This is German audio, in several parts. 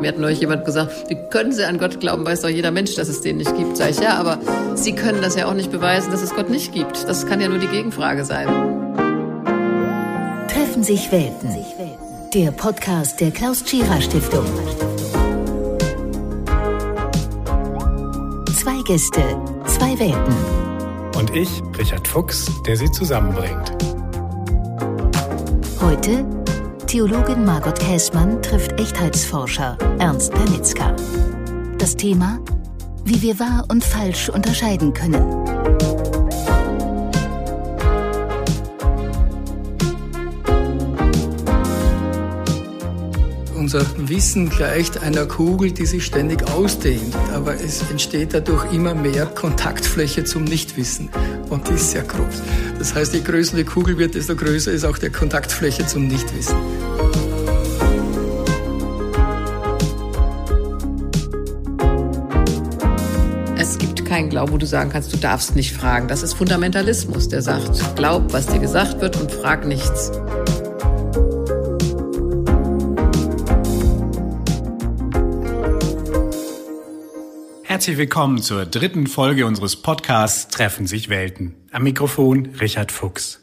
Mir hat neulich jemand gesagt, wie können Sie an Gott glauben, weiß doch jeder Mensch, dass es den nicht gibt. Sag ich, ja, aber Sie können das ja auch nicht beweisen, dass es Gott nicht gibt. Das kann ja nur die Gegenfrage sein. Treffen sich Welten. Der Podcast der Klaus-Tschira-Stiftung. Zwei Gäste, zwei Welten. Und ich, Richard Fuchs, der sie zusammenbringt. Heute Theologin Margot Käßmann trifft Echtheitsforscher Ernst Pernicka. Das Thema: Wie wir wahr und falsch unterscheiden können. Unser Wissen gleicht einer Kugel, die sich ständig ausdehnt. Aber es entsteht dadurch immer mehr Kontaktfläche zum Nichtwissen. Und die ist sehr groß. Das heißt, je größer die Kugel wird, desto größer ist auch die Kontaktfläche zum Nichtwissen. Es gibt keinen Glauben, wo du sagen kannst, du darfst nicht fragen. Das ist Fundamentalismus, der sagt, glaub, was dir gesagt wird und frag nichts. Herzlich willkommen zur dritten Folge unseres Podcasts Treffen sich Welten. Am Mikrofon Richard Fuchs.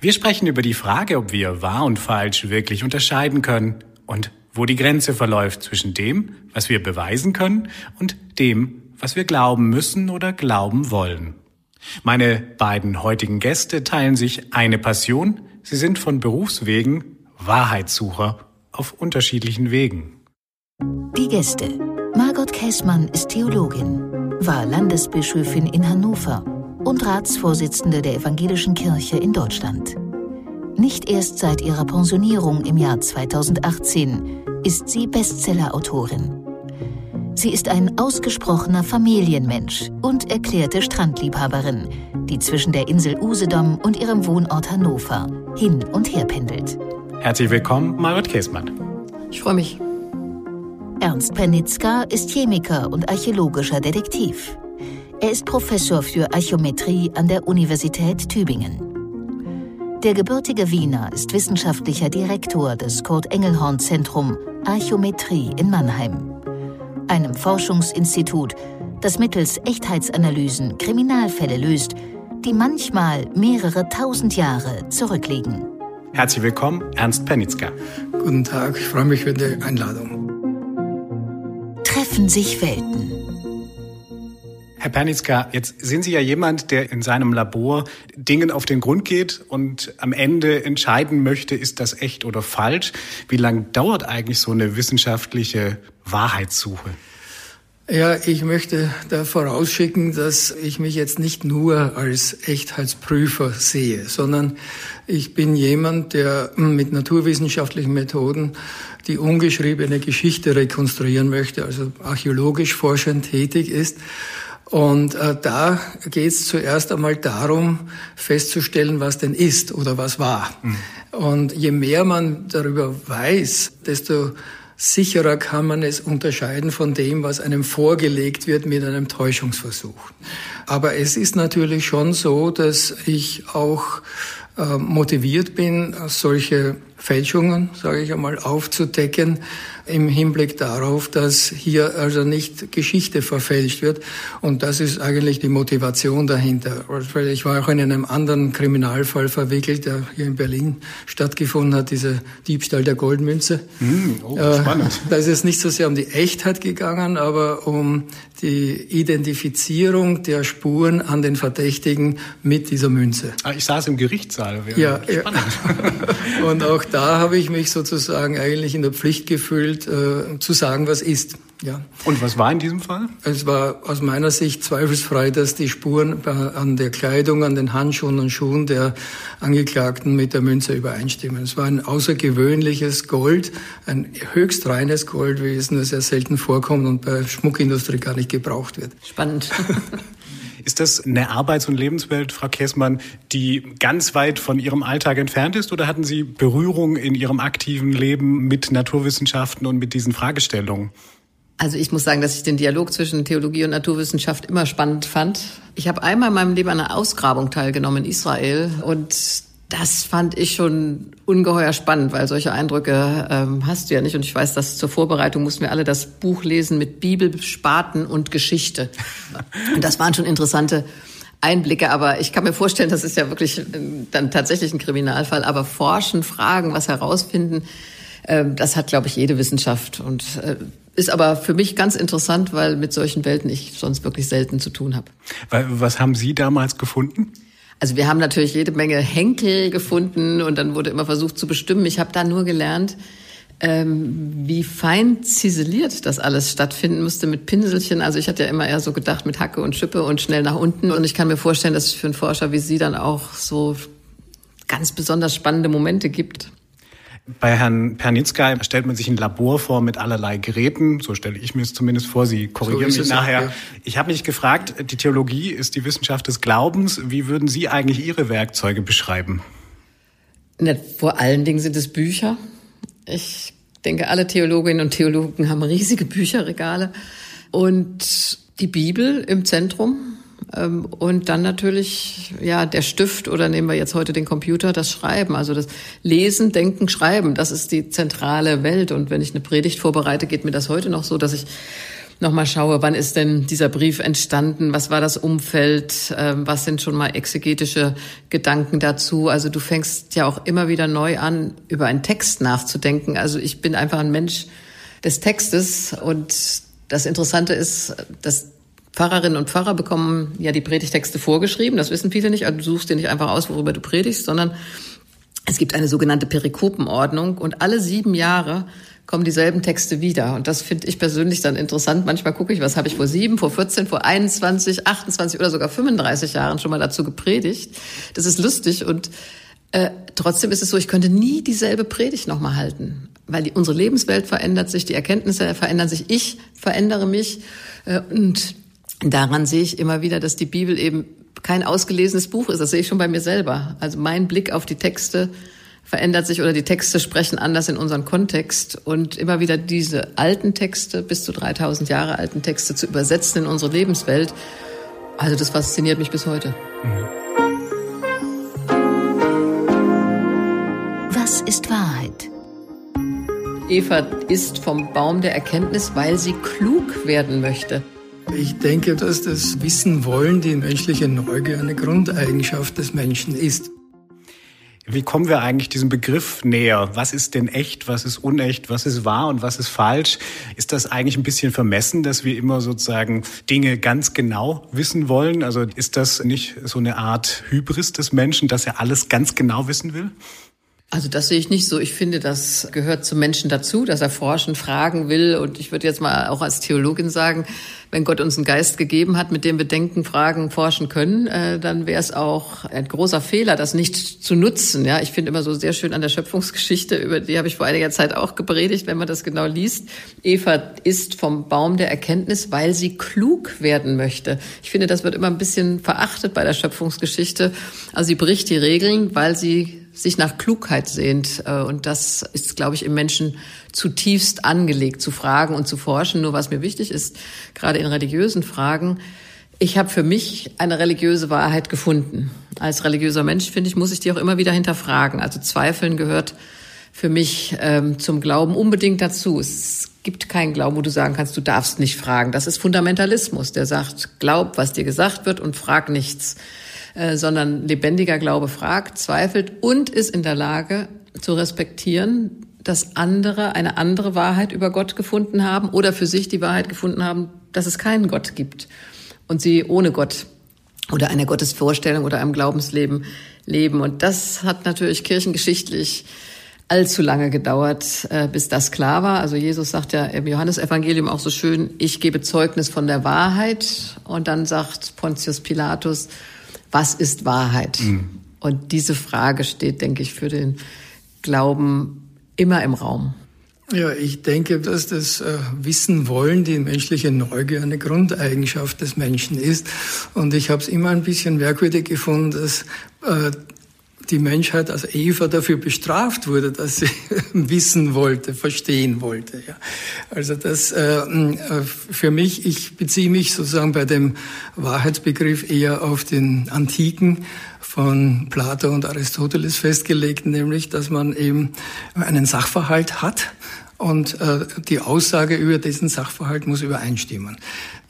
Wir sprechen über die Frage, ob wir wahr und falsch wirklich unterscheiden können und wo die Grenze verläuft zwischen dem, was wir beweisen können und dem, was wir glauben müssen oder glauben wollen. Meine beiden heutigen Gäste teilen sich eine Passion. Sie sind von Berufswegen Wahrheitssucher auf unterschiedlichen Wegen. Die Gäste. Margot Käßmann ist Theologin, war Landesbischöfin in Hannover und Ratsvorsitzende der Evangelischen Kirche in Deutschland. Nicht erst seit ihrer Pensionierung im Jahr 2018 ist sie Bestsellerautorin. Sie ist ein ausgesprochener Familienmensch und erklärte Strandliebhaberin, die zwischen der Insel Usedom und ihrem Wohnort Hannover hin und her pendelt. Herzlich willkommen, Margot Käßmann. Ich freue mich. Ernst Pernicka ist Chemiker und archäologischer Detektiv. Er ist Professor für Archäometrie an der Universität Tübingen. Der gebürtige Wiener ist wissenschaftlicher Direktor des Curt-Engelhorn-Zentrum Archäometrie in Mannheim, einem Forschungsinstitut, das mittels Echtheitsanalysen Kriminalfälle löst, die manchmal mehrere tausend Jahre zurückliegen. Herzlich willkommen, Ernst Pernicka. Guten Tag, ich freue mich für die Einladung. Treffen sich Welten. Herr Pernicka, jetzt sind Sie ja jemand, der in seinem Labor Dingen auf den Grund geht und am Ende entscheiden möchte, ist das echt oder falsch. Wie lange dauert eigentlich so eine wissenschaftliche Wahrheitssuche? Ja, ich möchte da vorausschicken, dass ich mich jetzt nicht nur als Echtheitsprüfer sehe, sondern ich bin jemand, der mit naturwissenschaftlichen Methoden die ungeschriebene Geschichte rekonstruieren möchte, also archäologisch forschend tätig ist. Und da geht es zuerst einmal darum, festzustellen, was denn ist oder was war. Und je mehr man darüber weiß, desto sicherer kann man es unterscheiden von dem, was einem vorgelegt wird mit einem Täuschungsversuch. Aber es ist natürlich schon so, dass ich auch motiviert bin, solche Fälschungen, sage ich einmal, aufzudecken im Hinblick darauf, dass hier also nicht Geschichte verfälscht wird. Und das ist eigentlich die Motivation dahinter. Ich war auch in einem anderen Kriminalfall verwickelt, der hier in Berlin stattgefunden hat, dieser Diebstahl der Goldmünze. Spannend. Da ist es nicht so sehr um die Echtheit gegangen, aber um die Identifizierung der Spuren an den Verdächtigen mit dieser Münze. Ich saß im Gerichtssaal. Ja, spannend. Ja. Und auch da habe ich mich sozusagen eigentlich in der Pflicht gefühlt, zu sagen, was ist. Ja. Und was war in diesem Fall? Es war aus meiner Sicht zweifelsfrei, dass die Spuren an der Kleidung, an den Handschuhen und Schuhen der Angeklagten mit der Münze übereinstimmen. Es war ein außergewöhnliches Gold, ein höchst reines Gold, wie es nur sehr selten vorkommt und bei Schmuckindustrie gar nicht gebraucht wird. Spannend. Ist das eine Arbeits- und Lebenswelt, Frau Käßmann, die ganz weit von Ihrem Alltag entfernt ist? Oder hatten Sie Berührung in Ihrem aktiven Leben mit Naturwissenschaften und mit diesen Fragestellungen? Also ich muss sagen, dass ich den Dialog zwischen Theologie und Naturwissenschaft immer spannend fand. Ich habe einmal in meinem Leben an einer Ausgrabung teilgenommen in Israel und Das fand ich schon ungeheuer spannend, weil solche Eindrücke hast du ja nicht. Und ich weiß, dass zur Vorbereitung mussten wir alle das Buch lesen mit Bibel, Spaten und Geschichte. Und das waren schon interessante Einblicke. Aber ich kann mir vorstellen, das ist ja wirklich dann tatsächlich ein Kriminalfall. Aber forschen, fragen, was herausfinden, das hat, glaube ich, jede Wissenschaft. Und ist aber für mich ganz interessant, weil mit solchen Welten ich sonst wirklich selten zu tun habe. Was haben Sie damals gefunden? Also wir haben natürlich jede Menge Henkel gefunden und dann wurde immer versucht zu bestimmen. Ich habe da nur gelernt, wie fein ziseliert das alles stattfinden müsste mit Pinselchen. Also ich hatte ja immer eher so gedacht mit Hacke und Schippe und schnell nach unten. Und ich kann mir vorstellen, dass es für einen Forscher wie Sie dann auch so ganz besonders spannende Momente gibt. Bei Herrn Pernicka stellt man sich ein Labor vor mit allerlei Geräten. So stelle ich mir es zumindest vor. Sie korrigieren mich nachher. Ja. Ich habe mich gefragt, die Theologie ist die Wissenschaft des Glaubens. Wie würden Sie eigentlich Ihre Werkzeuge beschreiben? Na, vor allen Dingen sind es Bücher. Ich denke, alle Theologinnen und Theologen haben riesige Bücherregale. Und die Bibel im Zentrum. Und dann natürlich, ja, der Stift oder nehmen wir jetzt heute den Computer, das Schreiben. Also das Lesen, Denken, Schreiben, das ist die zentrale Welt. Und wenn ich eine Predigt vorbereite, geht mir das heute noch so, dass ich nochmal schaue, wann ist denn dieser Brief entstanden? Was war das Umfeld? Was sind schon mal exegetische Gedanken dazu? Also du fängst ja auch immer wieder neu an, über einen Text nachzudenken. Also ich bin einfach ein Mensch des Textes. Und das Interessante ist, dass Pfarrerinnen und Pfarrer bekommen ja die Predigtexte vorgeschrieben, das wissen viele nicht, also du suchst dir nicht einfach aus, worüber du predigst, sondern es gibt eine sogenannte Perikopenordnung und alle 7 Jahre kommen dieselben Texte wieder. Und das finde ich persönlich dann interessant. Manchmal gucke ich, was habe ich vor 7, vor 14, vor 21, 28 oder sogar 35 Jahren schon mal dazu gepredigt. Das ist lustig und trotzdem ist es so, ich könnte nie dieselbe Predigt nochmal halten. Weil unsere Lebenswelt verändert sich, die Erkenntnisse verändern sich, ich verändere mich und daran sehe ich immer wieder, dass die Bibel eben kein ausgelesenes Buch ist. Das sehe ich schon bei mir selber. Also mein Blick auf die Texte verändert sich oder die Texte sprechen anders in unseren Kontext. Und immer wieder diese alten Texte, bis zu 3000 Jahre alten Texte zu übersetzen in unsere Lebenswelt, also das fasziniert mich bis heute. Was ist Wahrheit? Eva isst vom Baum der Erkenntnis, weil sie klug werden möchte. Ich denke, dass das Wissen-Wollen, die menschliche Neugier, eine Grundeigenschaft des Menschen ist. Wie kommen wir eigentlich diesem Begriff näher? Was ist denn echt, was ist unecht, was ist wahr und was ist falsch? Ist das eigentlich ein bisschen vermessen, dass wir immer sozusagen Dinge ganz genau wissen wollen? Also ist das nicht so eine Art Hybris des Menschen, dass er alles ganz genau wissen will? Also das sehe ich nicht so. Ich finde, das gehört zum Menschen dazu, dass er forschen, fragen will. Und ich würde jetzt mal auch als Theologin sagen, wenn Gott uns einen Geist gegeben hat, mit dem wir denken, fragen, forschen können, dann wäre es auch ein großer Fehler, das nicht zu nutzen. Ja, ich finde immer so sehr schön an der Schöpfungsgeschichte, über die habe ich vor einiger Zeit auch gepredigt, wenn man das genau liest. Eva isst vom Baum der Erkenntnis, weil sie klug werden möchte. Ich finde, das wird immer ein bisschen verachtet bei der Schöpfungsgeschichte. Also sie bricht die Regeln, weil sie sich nach Klugheit sehnt. Und das ist, glaube ich, im Menschen zutiefst angelegt, zu fragen und zu forschen. Nur was mir wichtig ist, gerade in religiösen Fragen, ich habe für mich eine religiöse Wahrheit gefunden. Als religiöser Mensch, finde ich, muss ich die auch immer wieder hinterfragen. Also Zweifeln gehört für mich zum Glauben unbedingt dazu. Es gibt keinen Glauben, wo du sagen kannst, du darfst nicht fragen. Das ist Fundamentalismus, der sagt, glaub, was dir gesagt wird und frag nichts. Sondern lebendiger Glaube fragt, zweifelt und ist in der Lage zu respektieren, dass andere eine andere Wahrheit über Gott gefunden haben oder für sich die Wahrheit gefunden haben, dass es keinen Gott gibt und sie ohne Gott oder einer Gottesvorstellung oder einem Glaubensleben leben. Und das hat natürlich kirchengeschichtlich allzu lange gedauert, bis das klar war. Also Jesus sagt ja im Johannesevangelium auch so schön, ich gebe Zeugnis von der Wahrheit. Und dann sagt Pontius Pilatus, was ist Wahrheit? Mhm. Und diese Frage steht, denke ich, für den Glauben immer im Raum. Ja, ich denke, dass das Wissen-Wollen, die menschliche Neugier, eine Grundeigenschaft des Menschen ist. Und ich habe es immer ein bisschen merkwürdig gefunden, dass die Menschheit als Eva dafür bestraft wurde, dass sie wissen wollte, verstehen wollte. Ja. Also das für mich, ich beziehe mich sozusagen bei dem Wahrheitsbegriff eher auf den antiken von Plato und Aristoteles festgelegt, nämlich, dass man eben einen Sachverhalt hat und die Aussage über diesen Sachverhalt muss übereinstimmen.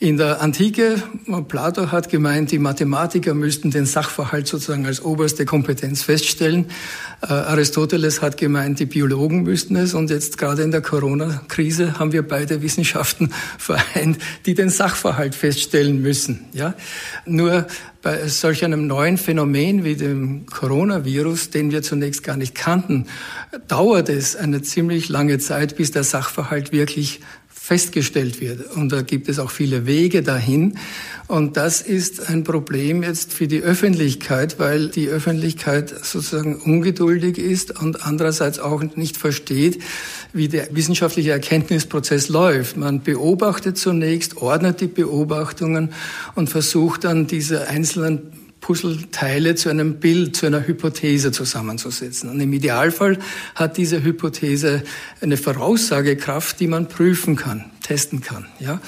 In der Antike, Plato hat gemeint, die Mathematiker müssten den Sachverhalt sozusagen als oberste Kompetenz feststellen. Aristoteles hat gemeint, die Biologen müssten es. Und jetzt gerade in der Corona-Krise haben wir beide Wissenschaften vereint, die den Sachverhalt feststellen müssen. Ja? Nur bei solch einem neuen Phänomen wie dem Coronavirus, den wir zunächst gar nicht kannten, dauert es eine ziemlich lange Zeit, bis der Sachverhalt wirklich festgestellt wird. Und da gibt es auch viele Wege dahin. Und das ist ein Problem jetzt für die Öffentlichkeit, weil die Öffentlichkeit sozusagen ungeduldig ist und andererseits auch nicht versteht, wie der wissenschaftliche Erkenntnisprozess läuft. Man beobachtet zunächst, ordnet die Beobachtungen und versucht dann diese einzelnen Puzzleteile zu einem Bild, zu einer Hypothese zusammenzusetzen. Und im Idealfall hat diese Hypothese eine Voraussagekraft, die man prüfen kann, testen kann. Ja?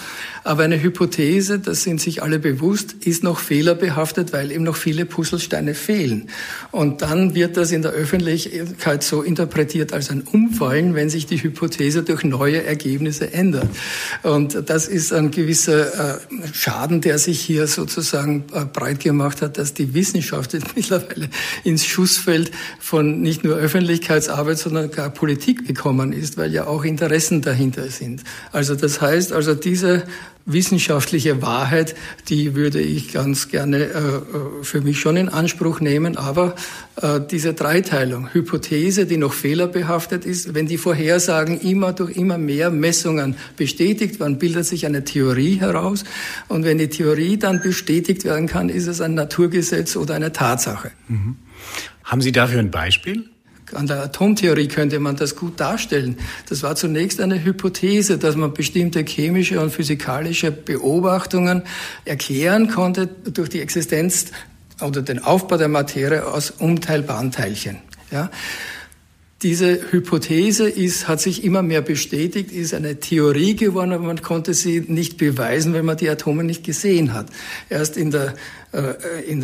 Aber eine Hypothese, das sind sich alle bewusst, ist noch fehlerbehaftet, weil eben noch viele Puzzlesteine fehlen. Und dann wird das in der Öffentlichkeit so interpretiert als ein Umfallen, wenn sich die Hypothese durch neue Ergebnisse ändert. Und das ist ein gewisser Schaden, der sich hier sozusagen breit gemacht hat, dass die Wissenschaft jetzt mittlerweile ins Schussfeld von nicht nur Öffentlichkeitsarbeit, sondern gar Politik gekommen ist, weil ja auch Interessen dahinter sind. Also das heißt, also diese wissenschaftliche Wahrheit, die würde ich ganz gerne für mich schon in Anspruch nehmen, aber diese Dreiteilung, Hypothese, die noch fehlerbehaftet ist, wenn die Vorhersagen immer durch immer mehr Messungen bestätigt werden, bildet sich eine Theorie heraus und wenn die Theorie dann bestätigt werden kann, ist es ein Naturgesetz oder eine Tatsache. Mhm. Haben Sie dafür ein Beispiel? An der Atomtheorie könnte man das gut darstellen. Das war zunächst eine Hypothese, dass man bestimmte chemische und physikalische Beobachtungen erklären konnte durch die Existenz oder den Aufbau der Materie aus unteilbaren Teilchen. Ja? Diese Hypothese hat sich immer mehr bestätigt, ist eine Theorie geworden, aber man konnte sie nicht beweisen, wenn man die Atome nicht gesehen hat. Erst in der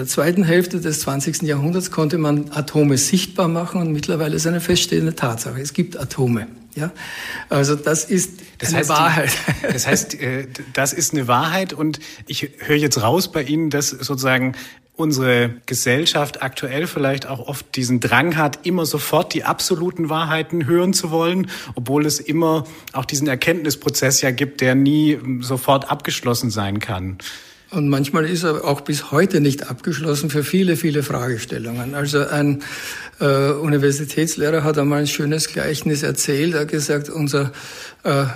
zweiten Hälfte des 20. Jahrhunderts konnte man Atome sichtbar machen und mittlerweile ist eine feststehende Tatsache. Es gibt Atome. Ja? Also das ist eine Wahrheit. Das heißt, das ist eine Wahrheit und ich höre jetzt raus bei Ihnen, dass sozusagen unsere Gesellschaft aktuell vielleicht auch oft diesen Drang hat, immer sofort die absoluten Wahrheiten hören zu wollen, obwohl es immer auch diesen Erkenntnisprozess ja gibt, der nie sofort abgeschlossen sein kann. Und manchmal ist er auch bis heute nicht abgeschlossen für viele, viele Fragestellungen. Also ein Universitätslehrer hat einmal ein schönes Gleichnis erzählt. Er hat gesagt, unser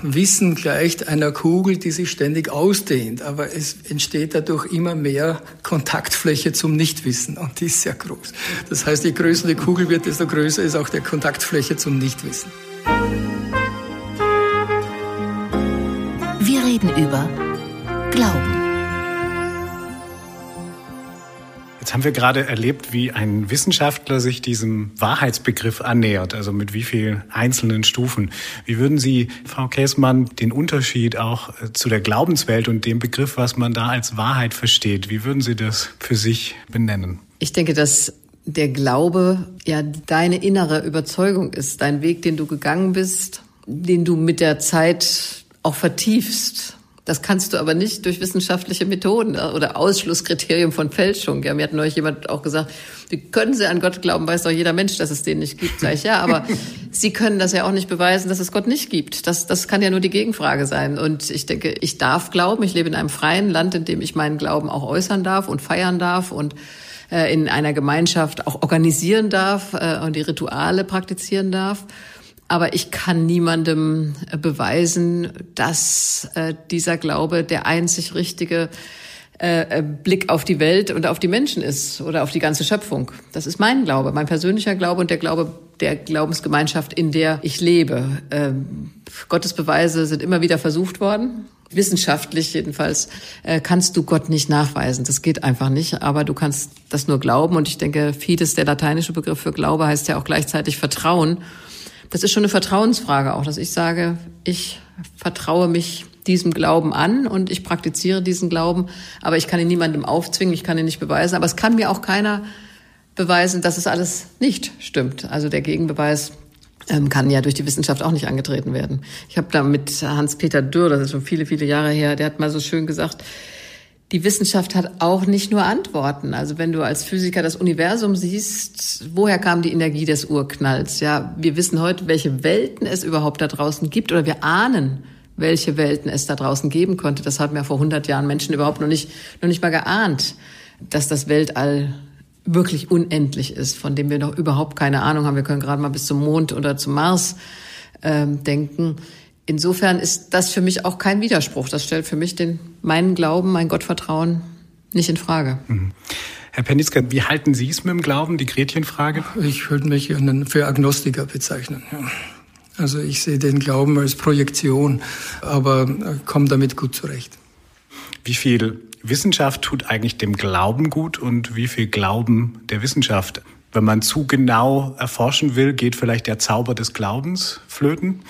Wissen gleicht einer Kugel, die sich ständig ausdehnt. Aber es entsteht dadurch immer mehr Kontaktfläche zum Nichtwissen. Und die ist sehr groß. Das heißt, je größer die Kugel wird, desto größer ist auch die Kontaktfläche zum Nichtwissen. Wir reden über Glauben. Jetzt haben wir gerade erlebt, wie ein Wissenschaftler sich diesem Wahrheitsbegriff annähert, also mit wie vielen einzelnen Stufen. Wie würden Sie, Frau Käßmann, den Unterschied auch zu der Glaubenswelt und dem Begriff, was man da als Wahrheit versteht, wie würden Sie das für sich benennen? Ich denke, dass der Glaube ja deine innere Überzeugung ist, dein Weg, den du gegangen bist, den du mit der Zeit auch vertiefst. Das kannst du aber nicht durch wissenschaftliche Methoden oder Ausschlusskriterium von Fälschung. Ja, mir hat neulich jemand auch gesagt, wie können Sie an Gott glauben, weiß doch jeder Mensch, dass es den nicht gibt. Sag ich, ja, aber Sie können das ja auch nicht beweisen, dass es Gott nicht gibt. Das kann ja nur die Gegenfrage sein. Und ich denke, ich darf glauben. Ich lebe in einem freien Land, in dem ich meinen Glauben auch äußern darf und feiern darf und in einer Gemeinschaft auch organisieren darf und die Rituale praktizieren darf. Aber ich kann niemandem beweisen, dass dieser Glaube der einzig richtige Blick auf die Welt und auf die Menschen ist oder auf die ganze Schöpfung. Das ist mein Glaube, mein persönlicher Glaube und der Glaube der Glaubensgemeinschaft, in der ich lebe. Gottesbeweise sind immer wieder versucht worden. Wissenschaftlich jedenfalls kannst du Gott nicht nachweisen. Das geht einfach nicht. Aber du kannst das nur glauben. Und ich denke, Fides, der lateinische Begriff für Glaube, heißt ja auch gleichzeitig Vertrauen. Das ist schon eine Vertrauensfrage auch, dass ich sage, ich vertraue mich diesem Glauben an und ich praktiziere diesen Glauben, aber ich kann ihn niemandem aufzwingen, ich kann ihn nicht beweisen, aber es kann mir auch keiner beweisen, dass es alles nicht stimmt. Also der Gegenbeweis kann ja durch die Wissenschaft auch nicht angetreten werden. Ich habe da mit Hans-Peter Dürr, das ist schon viele, viele Jahre her, der hat mal so schön gesagt, die Wissenschaft hat auch nicht nur Antworten. Also wenn du als Physiker das Universum siehst, woher kam die Energie des Urknalls? Ja, wir wissen heute, welche Welten es überhaupt da draußen gibt, oder wir ahnen, welche Welten es da draußen geben konnte. Das haben ja vor 100 Jahren Menschen überhaupt noch nicht mal geahnt, dass das Weltall wirklich unendlich ist, von dem wir noch überhaupt keine Ahnung haben. Wir können gerade mal bis zum Mond oder zum Mars denken. Insofern ist das für mich auch kein Widerspruch. Das stellt für mich meinen Glauben, mein Gottvertrauen nicht in Frage. Mhm. Herr Pernicka, wie halten Sie es mit dem Glauben, die Gretchenfrage? Ich würde mich für Agnostiker bezeichnen, ja. Also ich sehe den Glauben als Projektion, aber komme damit gut zurecht. Wie viel Wissenschaft tut eigentlich dem Glauben gut und wie viel Glauben der Wissenschaft? Wenn man zu genau erforschen will, geht vielleicht der Zauber des Glaubens flöten?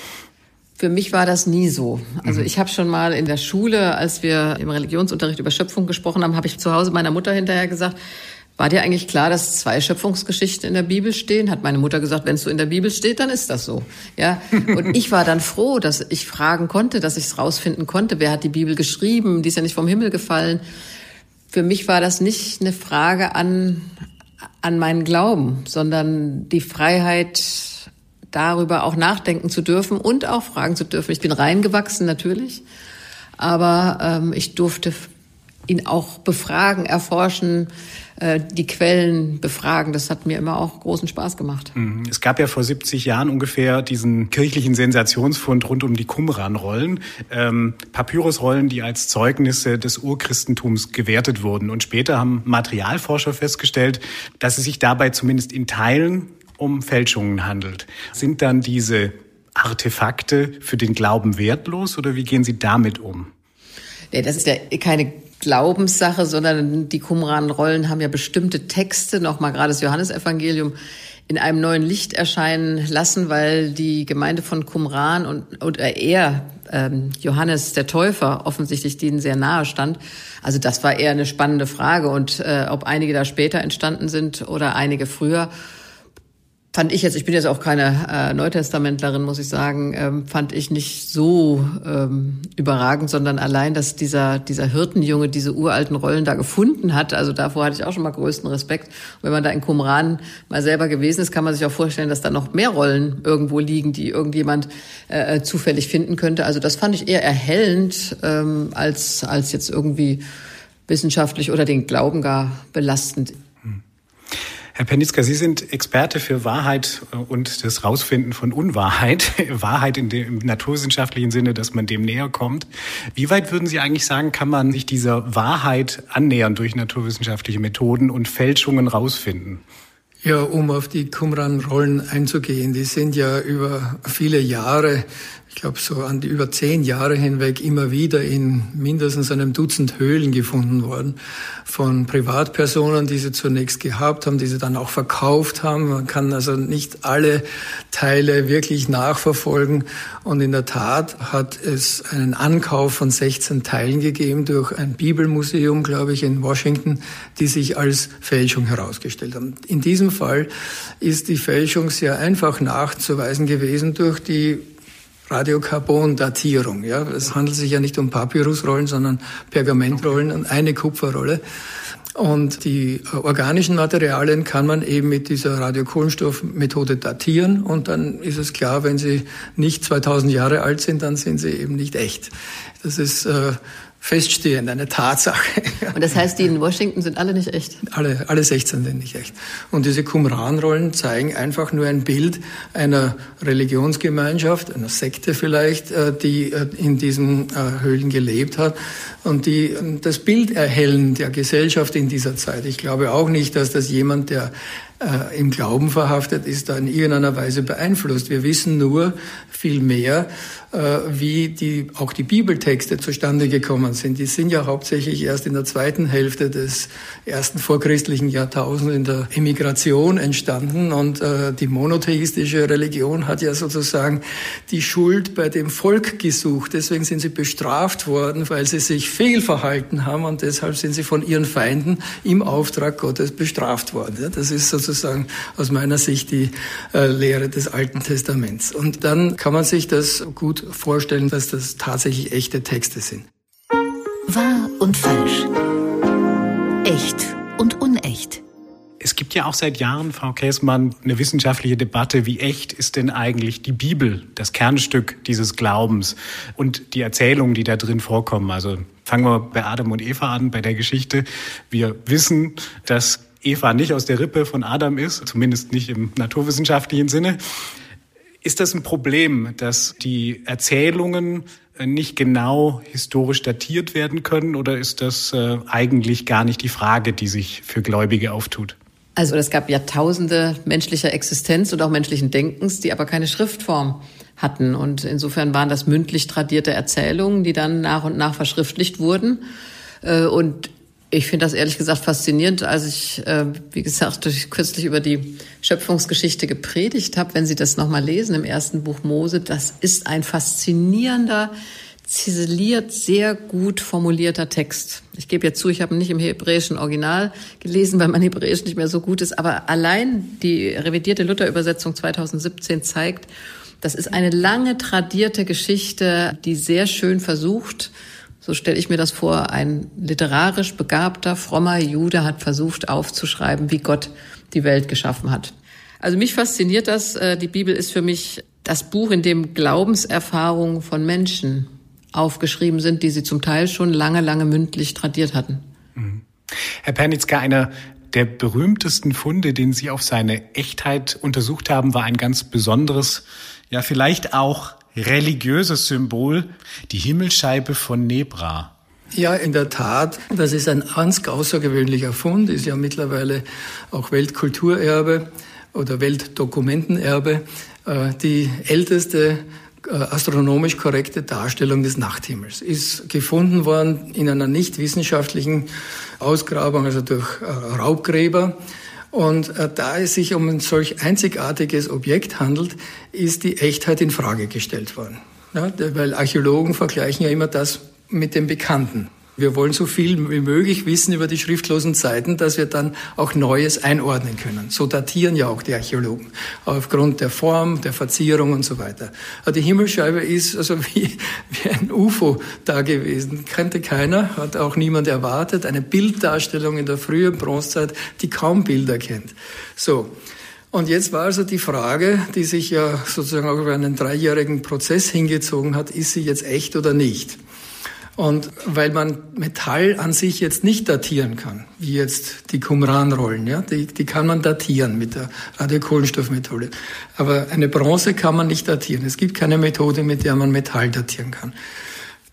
Für mich war das nie so. Also ich habe schon mal in der Schule, als wir im Religionsunterricht über Schöpfung gesprochen haben, habe ich zu Hause meiner Mutter hinterher gesagt, war dir eigentlich klar, dass 2 Schöpfungsgeschichten in der Bibel stehen? Hat meine Mutter gesagt, wenn es so in der Bibel steht, dann ist das so. Ja. Und ich war dann froh, dass ich fragen konnte, dass ich es rausfinden konnte. Wer hat die Bibel geschrieben? Die ist ja nicht vom Himmel gefallen. Für mich war das nicht eine Frage an meinen Glauben, sondern die Freiheit, darüber auch nachdenken zu dürfen und auch fragen zu dürfen. Ich bin reingewachsen, natürlich, aber ich durfte ihn auch befragen, erforschen, die Quellen befragen. Das hat mir immer auch großen Spaß gemacht. Es gab ja vor 70 Jahren ungefähr diesen kirchlichen Sensationsfund rund um die Qumran-Rollen, Papyrusrollen, die als Zeugnisse des Urchristentums gewertet wurden. Und später haben Materialforscher festgestellt, dass es sich dabei zumindest in Teilen um Fälschungen handelt. Sind dann diese Artefakte für den Glauben wertlos oder wie gehen Sie damit um? Nee, das ist ja keine Glaubenssache, sondern die Qumran-Rollen haben ja bestimmte Texte, nochmal gerade das Johannesevangelium, in einem neuen Licht erscheinen lassen, weil die Gemeinde von Qumran und er, Johannes der Täufer, offensichtlich denen sehr nahe stand. Also das war eher eine spannende Frage. Und ob einige da später entstanden sind oder einige früher, fand ich jetzt, ich bin jetzt auch keine Neutestamentlerin, muss ich sagen, fand ich nicht so überragend, sondern allein, dass dieser Hirtenjunge diese uralten Rollen da gefunden hat, also davor hatte ich auch schon mal größten Respekt. Und wenn man da in Qumran mal selber gewesen ist, kann man sich auch vorstellen, dass da noch mehr Rollen irgendwo liegen, die irgendjemand zufällig finden könnte. Also das fand ich eher erhellend, als jetzt irgendwie wissenschaftlich oder den Glauben gar belastend. Herr Pernicka, Sie sind Experte für Wahrheit und das Rausfinden von Unwahrheit. Wahrheit im naturwissenschaftlichen Sinne, dass man dem näher kommt. Wie weit würden Sie eigentlich sagen, kann man sich dieser Wahrheit annähern durch naturwissenschaftliche Methoden und Fälschungen rausfinden? Ja, um auf die Qumran-Rollen einzugehen, die sind ja über viele Jahre, ich glaube so an die über 10 Jahre hinweg, immer wieder in mindestens einem Dutzend Höhlen gefunden worden von Privatpersonen, die sie zunächst gehabt haben, die sie dann auch verkauft haben. Man kann also nicht alle Teile wirklich nachverfolgen. Und in der Tat hat es einen Ankauf von 16 Teilen gegeben durch ein Bibelmuseum, glaube ich, in Washington, die sich als Fälschung herausgestellt haben. In diesem Fall ist die Fälschung sehr einfach nachzuweisen gewesen durch die Radiokarbon-Datierung. Ja, es handelt sich ja nicht um Papyrusrollen, sondern Pergamentrollen und eine Kupferrolle. Und die organischen Materialien kann man eben mit dieser Radiokohlenstoffmethode datieren. Und dann ist es klar, wenn sie nicht 2000 Jahre alt sind, dann sind sie eben nicht echt. Das ist feststehend, eine Tatsache. Und das heißt, die in Washington sind alle nicht echt? Alle 16 sind nicht echt. Und diese Qumran-Rollen zeigen einfach nur ein Bild einer Religionsgemeinschaft, einer Sekte vielleicht, die in diesen Höhlen gelebt hat und die das Bild erhellen der Gesellschaft in dieser Zeit. Ich glaube auch nicht, dass das jemand, der im Glauben verhaftet ist, da in irgendeiner Weise beeinflusst. Wir wissen nur viel mehr, wie auch die Bibeltexte zustande gekommen sind. Die sind ja hauptsächlich erst in der zweiten Hälfte des ersten vorchristlichen Jahrtausends in der Emigration entstanden. Und die monotheistische Religion hat ja sozusagen die Schuld bei dem Volk gesucht. Deswegen sind sie bestraft worden, weil sie sich fehlverhalten haben. Und deshalb sind sie von ihren Feinden im Auftrag Gottes bestraft worden. Das ist sozusagen aus meiner Sicht die Lehre des Alten Testaments. Und dann kann man sich das gut vorstellen, dass das tatsächlich echte Texte sind. Wahr und falsch. Echt und unecht. Es gibt ja auch seit Jahren, Frau Käßmann, eine wissenschaftliche Debatte, wie echt ist denn eigentlich die Bibel, das Kernstück dieses Glaubens und die Erzählungen, die da drin vorkommen. Also fangen wir bei Adam und Eva an, bei der Geschichte. Wir wissen, dass Eva nicht aus der Rippe von Adam ist, zumindest nicht im naturwissenschaftlichen Sinne. Ist das ein Problem, dass die Erzählungen nicht genau historisch datiert werden können, oder ist das eigentlich gar nicht die Frage, die sich für Gläubige auftut? Also es gab Jahrtausende menschlicher Existenz und auch menschlichen Denkens, die aber keine Schriftform hatten. Und insofern waren das mündlich tradierte Erzählungen, die dann nach und nach verschriftlicht wurden. Und ich finde das ehrlich gesagt faszinierend, als ich, wie gesagt, kürzlich über die Schöpfungsgeschichte gepredigt habe. Wenn Sie das nochmal lesen im ersten Buch Mose, das ist ein faszinierender, ziseliert, sehr gut formulierter Text. Ich gebe ja zu, ich habe ihn nicht im hebräischen Original gelesen, weil mein Hebräisch nicht mehr so gut ist. Aber allein die revidierte Luther-Übersetzung 2017 zeigt, das ist eine lange tradierte Geschichte, die sehr schön versucht, so stelle ich mir das vor, ein literarisch begabter, frommer Jude hat versucht aufzuschreiben, wie Gott die Welt geschaffen hat. Also mich fasziniert das. Die Bibel ist für mich das Buch, in dem Glaubenserfahrungen von Menschen aufgeschrieben sind, die sie zum Teil schon lange, lange mündlich tradiert hatten. Herr Pernicka, einer der berühmtesten Funde, den Sie auf seine Echtheit untersucht haben, war ein ganz besonderes, ja vielleicht auch religiöses Symbol, die Himmelsscheibe von Nebra. Ja, in der Tat. Das ist ein ganz außergewöhnlicher Fund, ist ja mittlerweile auch Weltkulturerbe oder Weltdokumentenerbe, die älteste astronomisch korrekte Darstellung des Nachthimmels. Ist gefunden worden in einer nicht wissenschaftlichen Ausgrabung, also durch Raubgräber. Und da es sich um ein solch einzigartiges Objekt handelt, ist die Echtheit in Frage gestellt worden. Ja, weil Archäologen vergleichen ja immer das mit dem Bekannten. Wir wollen so viel wie möglich wissen über die schriftlosen Zeiten, dass wir dann auch Neues einordnen können. So datieren ja auch die Archäologen aufgrund der Form, der Verzierung und so weiter. Aber die Himmelsscheibe ist also wie ein UFO da gewesen. Kannte keiner, hat auch niemand erwartet. Eine Bilddarstellung in der frühen Bronzezeit, die kaum Bilder kennt. So. Und jetzt war also die Frage, die sich ja sozusagen auch über einen 3-jährigen Prozess hingezogen hat, ist sie jetzt echt oder nicht? Und weil man Metall an sich jetzt nicht datieren kann, wie jetzt die Qumran-Rollen, ja, die kann man datieren mit der Radiokohlenstoffmethode. Aber eine Bronze kann man nicht datieren. Es gibt keine Methode, mit der man Metall datieren kann.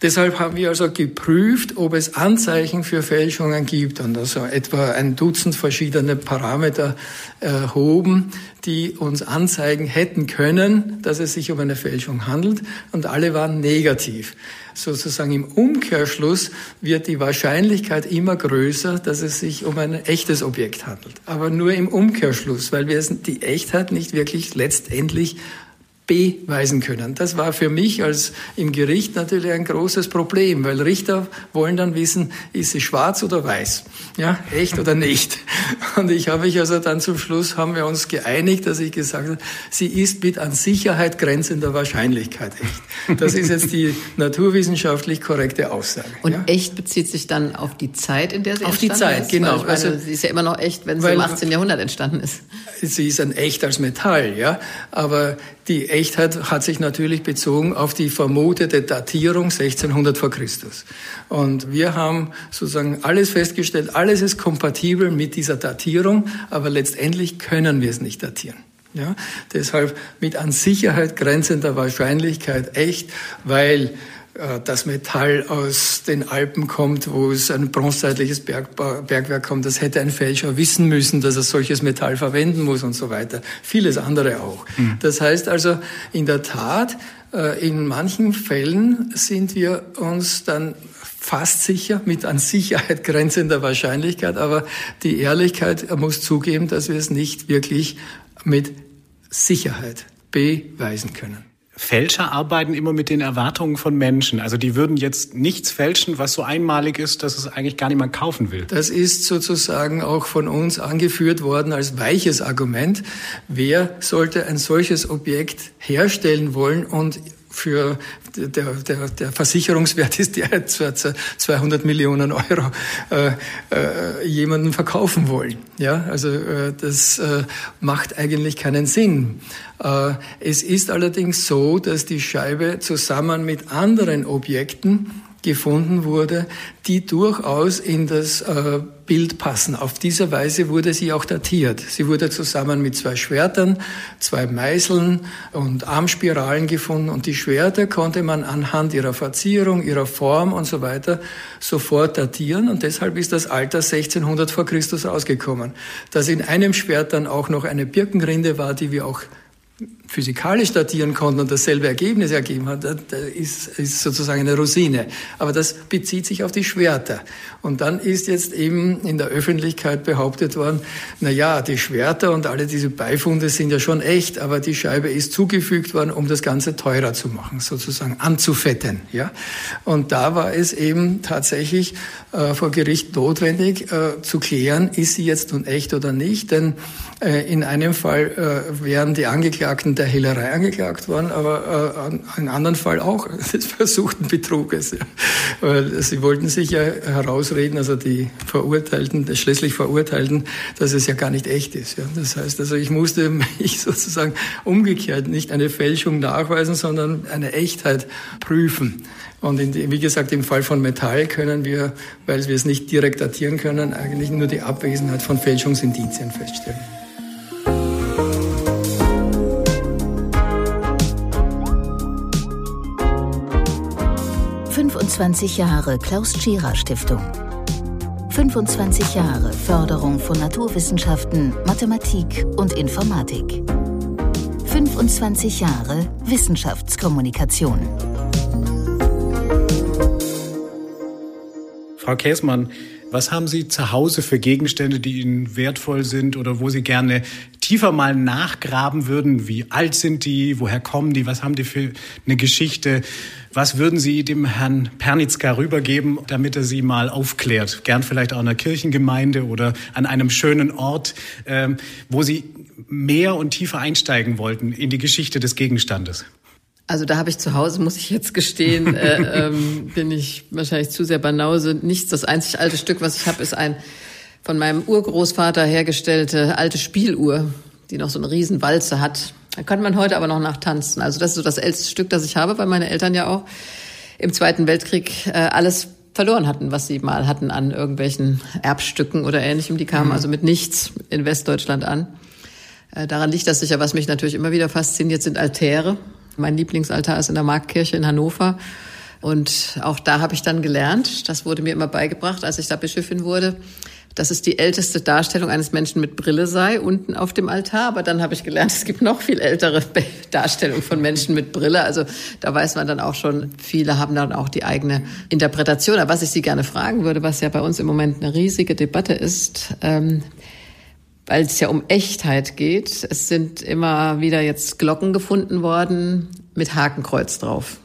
Deshalb haben wir also geprüft, ob es Anzeichen für Fälschungen gibt, und also etwa 12 verschiedene Parameter erhoben, die uns anzeigen hätten können, dass es sich um eine Fälschung handelt, und alle waren negativ. Sozusagen im Umkehrschluss wird die Wahrscheinlichkeit immer größer, dass es sich um ein echtes Objekt handelt. Aber nur im Umkehrschluss, weil wir die Echtheit nicht wirklich letztendlich beweisen können. Das war für mich als im Gericht natürlich ein großes Problem, weil Richter wollen dann wissen, ist sie schwarz oder weiß? Ja, echt oder nicht? Und ich habe mich also dann zum Schluss, haben wir uns geeinigt, dass ich gesagt habe, sie ist mit an Sicherheit grenzender Wahrscheinlichkeit echt. Das ist jetzt die naturwissenschaftlich korrekte Aussage. Und ja? Echt bezieht sich dann auf die Zeit, in der sie entstanden ist? Auf die Zeit, genau. Also, sie ist ja immer noch echt, wenn sie im 18. Jahrhundert entstanden ist. Sie ist ein echt als Metall, ja. Aber die Echtheit hat sich natürlich bezogen auf die vermutete Datierung 1600 vor Christus. Und wir haben sozusagen alles festgestellt, alles ist kompatibel mit dieser Datierung, aber letztendlich können wir es nicht datieren. Ja? Deshalb mit an Sicherheit grenzender Wahrscheinlichkeit echt, weil das Metall aus den Alpen kommt, wo es ein bronzezeitliches Bergwerk kommt, das hätte ein Fälscher wissen müssen, dass er solches Metall verwenden muss und so weiter. Vieles andere auch. Mhm. Das heißt also, in der Tat, in manchen Fällen sind wir uns dann fast sicher, mit an Sicherheit grenzender Wahrscheinlichkeit, aber die Ehrlichkeit muss zugeben, dass wir es nicht wirklich mit Sicherheit beweisen können. Fälscher arbeiten immer mit den Erwartungen von Menschen. Also die würden jetzt nichts fälschen, was so einmalig ist, dass es eigentlich gar niemand kaufen will. Das ist sozusagen auch von uns angeführt worden als weiches Argument. Wer sollte ein solches Objekt herstellen wollen und für der Versicherungswert ist der 200 Millionen Euro jemanden verkaufen wollen. Ja, also das macht eigentlich keinen Sinn. Es ist allerdings so, dass die Scheibe zusammen mit anderen Objekten gefunden wurde, die durchaus in das Bild passen. Auf diese Weise wurde sie auch datiert. Sie wurde zusammen mit 2 Schwertern, 2 Meißeln und Armspiralen gefunden und die Schwerter konnte man anhand ihrer Verzierung, ihrer Form und so weiter sofort datieren und deshalb ist das Alter 1600 vor Christus rausgekommen. Dass in einem Schwert dann auch noch eine Birkenrinde war, die wir auch physikalisch datieren konnten und dasselbe Ergebnis ergeben hat, das ist sozusagen eine Rosine. Aber das bezieht sich auf die Schwerter. Und dann ist jetzt eben in der Öffentlichkeit behauptet worden, na ja, die Schwerter und alle diese Beifunde sind ja schon echt, aber die Scheibe ist zugefügt worden, um das Ganze teurer zu machen, sozusagen anzufetten. Ja? Und da war es eben tatsächlich vor Gericht notwendig zu klären, ist sie jetzt nun echt oder nicht, denn in einem Fall wären die Angeklagten der Hehlerei angeklagt worden, aber in anderen Fall auch des versuchten Betruges. Ja. Weil sie wollten sich ja herausreden, also die Verurteilten, die schließlich Verurteilten, dass es ja gar nicht echt ist. Ja. Das heißt, also ich musste mich sozusagen umgekehrt nicht eine Fälschung nachweisen, sondern eine Echtheit prüfen. Und wie gesagt, im Fall von Metall können wir, weil wir es nicht direkt datieren können, eigentlich nur die Abwesenheit von Fälschungsindizien feststellen. Jahre Klaus-Tschira-Stiftung. 25 Jahre Förderung von Naturwissenschaften, Mathematik und Informatik. 25 Jahre Wissenschaftskommunikation. Frau Käßmann, was haben Sie zu Hause für Gegenstände, die Ihnen wertvoll sind oder wo Sie gerne tiefer mal nachgraben würden? Wie alt sind die? Woher kommen die? Was haben die für eine Geschichte? Was würden Sie dem Herrn Pernicka rübergeben, damit er Sie mal aufklärt? Gern vielleicht auch in einer Kirchengemeinde oder an einem schönen Ort, wo Sie mehr und tiefer einsteigen wollten in die Geschichte des Gegenstandes. Also da habe ich zu Hause, muss ich jetzt gestehen, bin ich wahrscheinlich zu sehr Banause. Nichts, das einzig alte Stück, was ich habe, ist ein von meinem Urgroßvater hergestellte alte Spieluhr, die noch so eine riesen Walze hat. Da könnte man heute aber noch nachtanzen. Also das ist so das älteste Stück, das ich habe, weil meine Eltern ja auch im Zweiten Weltkrieg alles verloren hatten, was sie mal hatten an irgendwelchen Erbstücken oder Ähnlichem. Die kamen also mit nichts in Westdeutschland an. Daran liegt das sicher. Was mich natürlich immer wieder fasziniert, sind Altäre. Mein Lieblingsaltar ist in der Marktkirche in Hannover. Und auch da habe ich dann gelernt, das wurde mir immer beigebracht, als ich da Bischöfin wurde, dass es die älteste Darstellung eines Menschen mit Brille sei, unten auf dem Altar. Aber dann habe ich gelernt, es gibt noch viel ältere Darstellungen von Menschen mit Brille. Also da weiß man dann auch schon, viele haben dann auch die eigene Interpretation. Aber was ich Sie gerne fragen würde, was ja bei uns im Moment eine riesige Debatte ist, weil es ja um Echtheit geht. Es sind immer wieder jetzt Glocken gefunden worden mit Hakenkreuz drauf.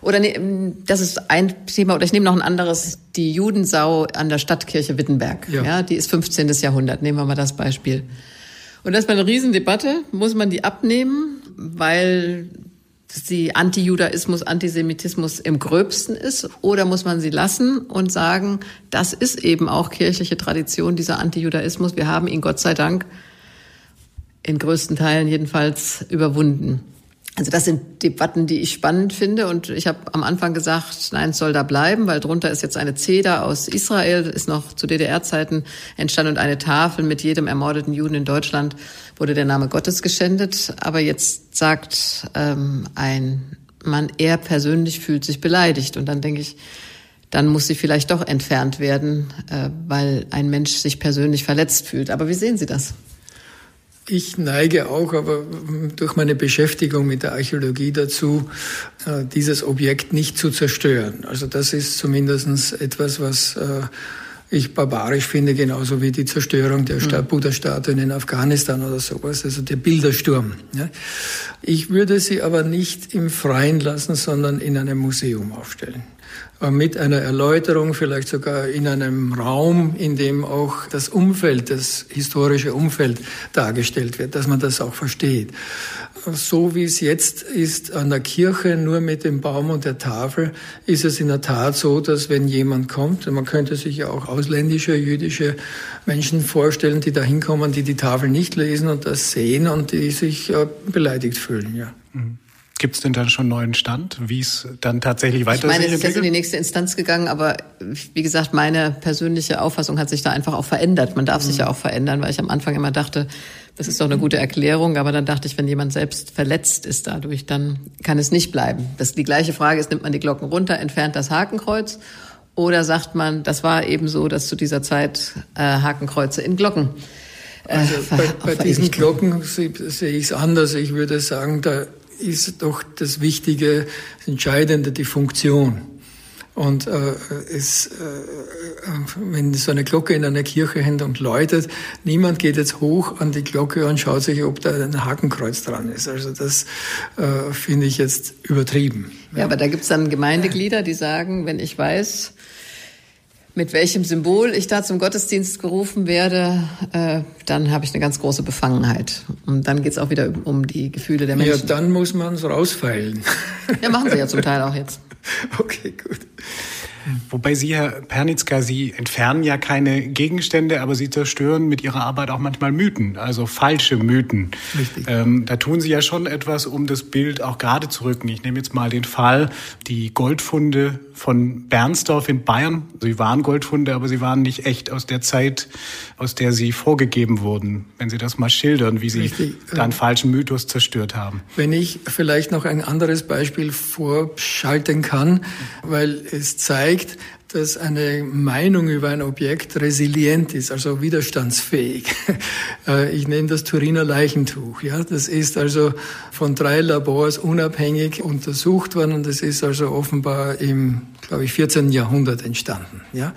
Oder nee, das ist ein Thema, oder ich nehme noch ein anderes, die Judensau an der Stadtkirche Wittenberg. Ja. Ja, die ist 15. Jahrhundert, nehmen wir mal das Beispiel. Und das ist eine Riesendebatte, muss man die abnehmen, weil sie Antijudaismus, Antisemitismus im Gröbsten ist, oder muss man sie lassen und sagen, das ist eben auch kirchliche Tradition, dieser Antijudaismus. Wir haben ihn Gott sei Dank in größten Teilen jedenfalls überwunden. Also das sind Debatten, die ich spannend finde, und ich habe am Anfang gesagt, nein, es soll da bleiben, weil drunter ist jetzt eine Zeder aus Israel, ist noch zu DDR-Zeiten entstanden, und eine Tafel mit jedem ermordeten Juden in Deutschland wurde der Name Gottes geschändet. Aber jetzt sagt ein man, er persönlich fühlt sich beleidigt. Und dann denke ich, dann muss sie vielleicht doch entfernt werden, weil ein Mensch sich persönlich verletzt fühlt. Aber wie sehen Sie das? Ich neige auch, aber durch meine Beschäftigung mit der Archäologie dazu, dieses Objekt nicht zu zerstören. Also das ist zumindest etwas, was ich barbarisch finde, genauso wie die Zerstörung der Buddha-Statuen in Afghanistan oder sowas, also der Bildersturm. Ich würde sie aber nicht im Freien lassen, sondern in einem Museum aufstellen. Mit einer Erläuterung, vielleicht sogar in einem Raum, in dem auch das Umfeld, das historische Umfeld dargestellt wird, dass man das auch versteht. So wie es jetzt ist an der Kirche, nur mit dem Baum und der Tafel, ist es in der Tat so, dass wenn jemand kommt, man könnte sich ja auch ausländische, jüdische Menschen vorstellen, die da hinkommen, die die Tafel nicht lesen und das sehen und die sich beleidigt fühlen, ja. Mhm. Gibt es denn dann schon neuen Stand, wie es dann tatsächlich weitergeht? Ich meine, es ist jetzt in die nächste Instanz gegangen, aber wie gesagt, meine persönliche Auffassung hat sich da einfach auch verändert. Man darf sich ja auch verändern, weil ich am Anfang immer dachte, das ist doch eine gute Erklärung. Aber dann dachte ich, wenn jemand selbst verletzt ist dadurch, dann kann es nicht bleiben. Das die gleiche Frage ist, nimmt man die Glocken runter, entfernt das Hakenkreuz oder sagt man, das war eben so, dass zu dieser Zeit Hakenkreuze in Glocken. Also bei diesen Glocken sehe ich es anders. Ich würde sagen, da ist doch das Wichtige, das Entscheidende, die Funktion. Und wenn so eine Glocke in einer Kirche hängt und läutet, niemand geht jetzt hoch an die Glocke und schaut sich, ob da ein Hakenkreuz dran ist. Also das finde ich jetzt übertrieben. Ja, aber da gibt es dann Gemeindeglieder, die sagen, wenn ich weiß, mit welchem Symbol ich da zum Gottesdienst gerufen werde, dann habe ich eine ganz große Befangenheit. Und dann geht es auch wieder um die Gefühle der Menschen. Ja, dann muss man es rausfeilen. Ja, machen Sie ja zum Teil auch jetzt. Okay, gut. Wobei Sie, Herr Pernicka, Sie entfernen ja keine Gegenstände, aber Sie zerstören mit Ihrer Arbeit auch manchmal Mythen, also falsche Mythen. Richtig. Da tun Sie ja schon etwas, um das Bild auch gerade zu rücken. Ich nehme jetzt mal den Fall, die Goldfunde von Bernsdorf in Bayern. Sie waren Goldfunde, aber sie waren nicht echt aus der Zeit, aus der sie vorgegeben wurden. Wenn Sie das mal schildern, wie Sie da einen falschen Mythos zerstört haben. Wenn ich vielleicht noch ein anderes Beispiel vorschalten kann, weil es zeigt, dass eine Meinung über ein Objekt resilient ist, also widerstandsfähig. Ich nenne das Turiner Leichentuch. Ja, das ist also von 3 Labors unabhängig untersucht worden und das ist also offenbar im, glaube ich, 14. Jahrhundert entstanden. Ja,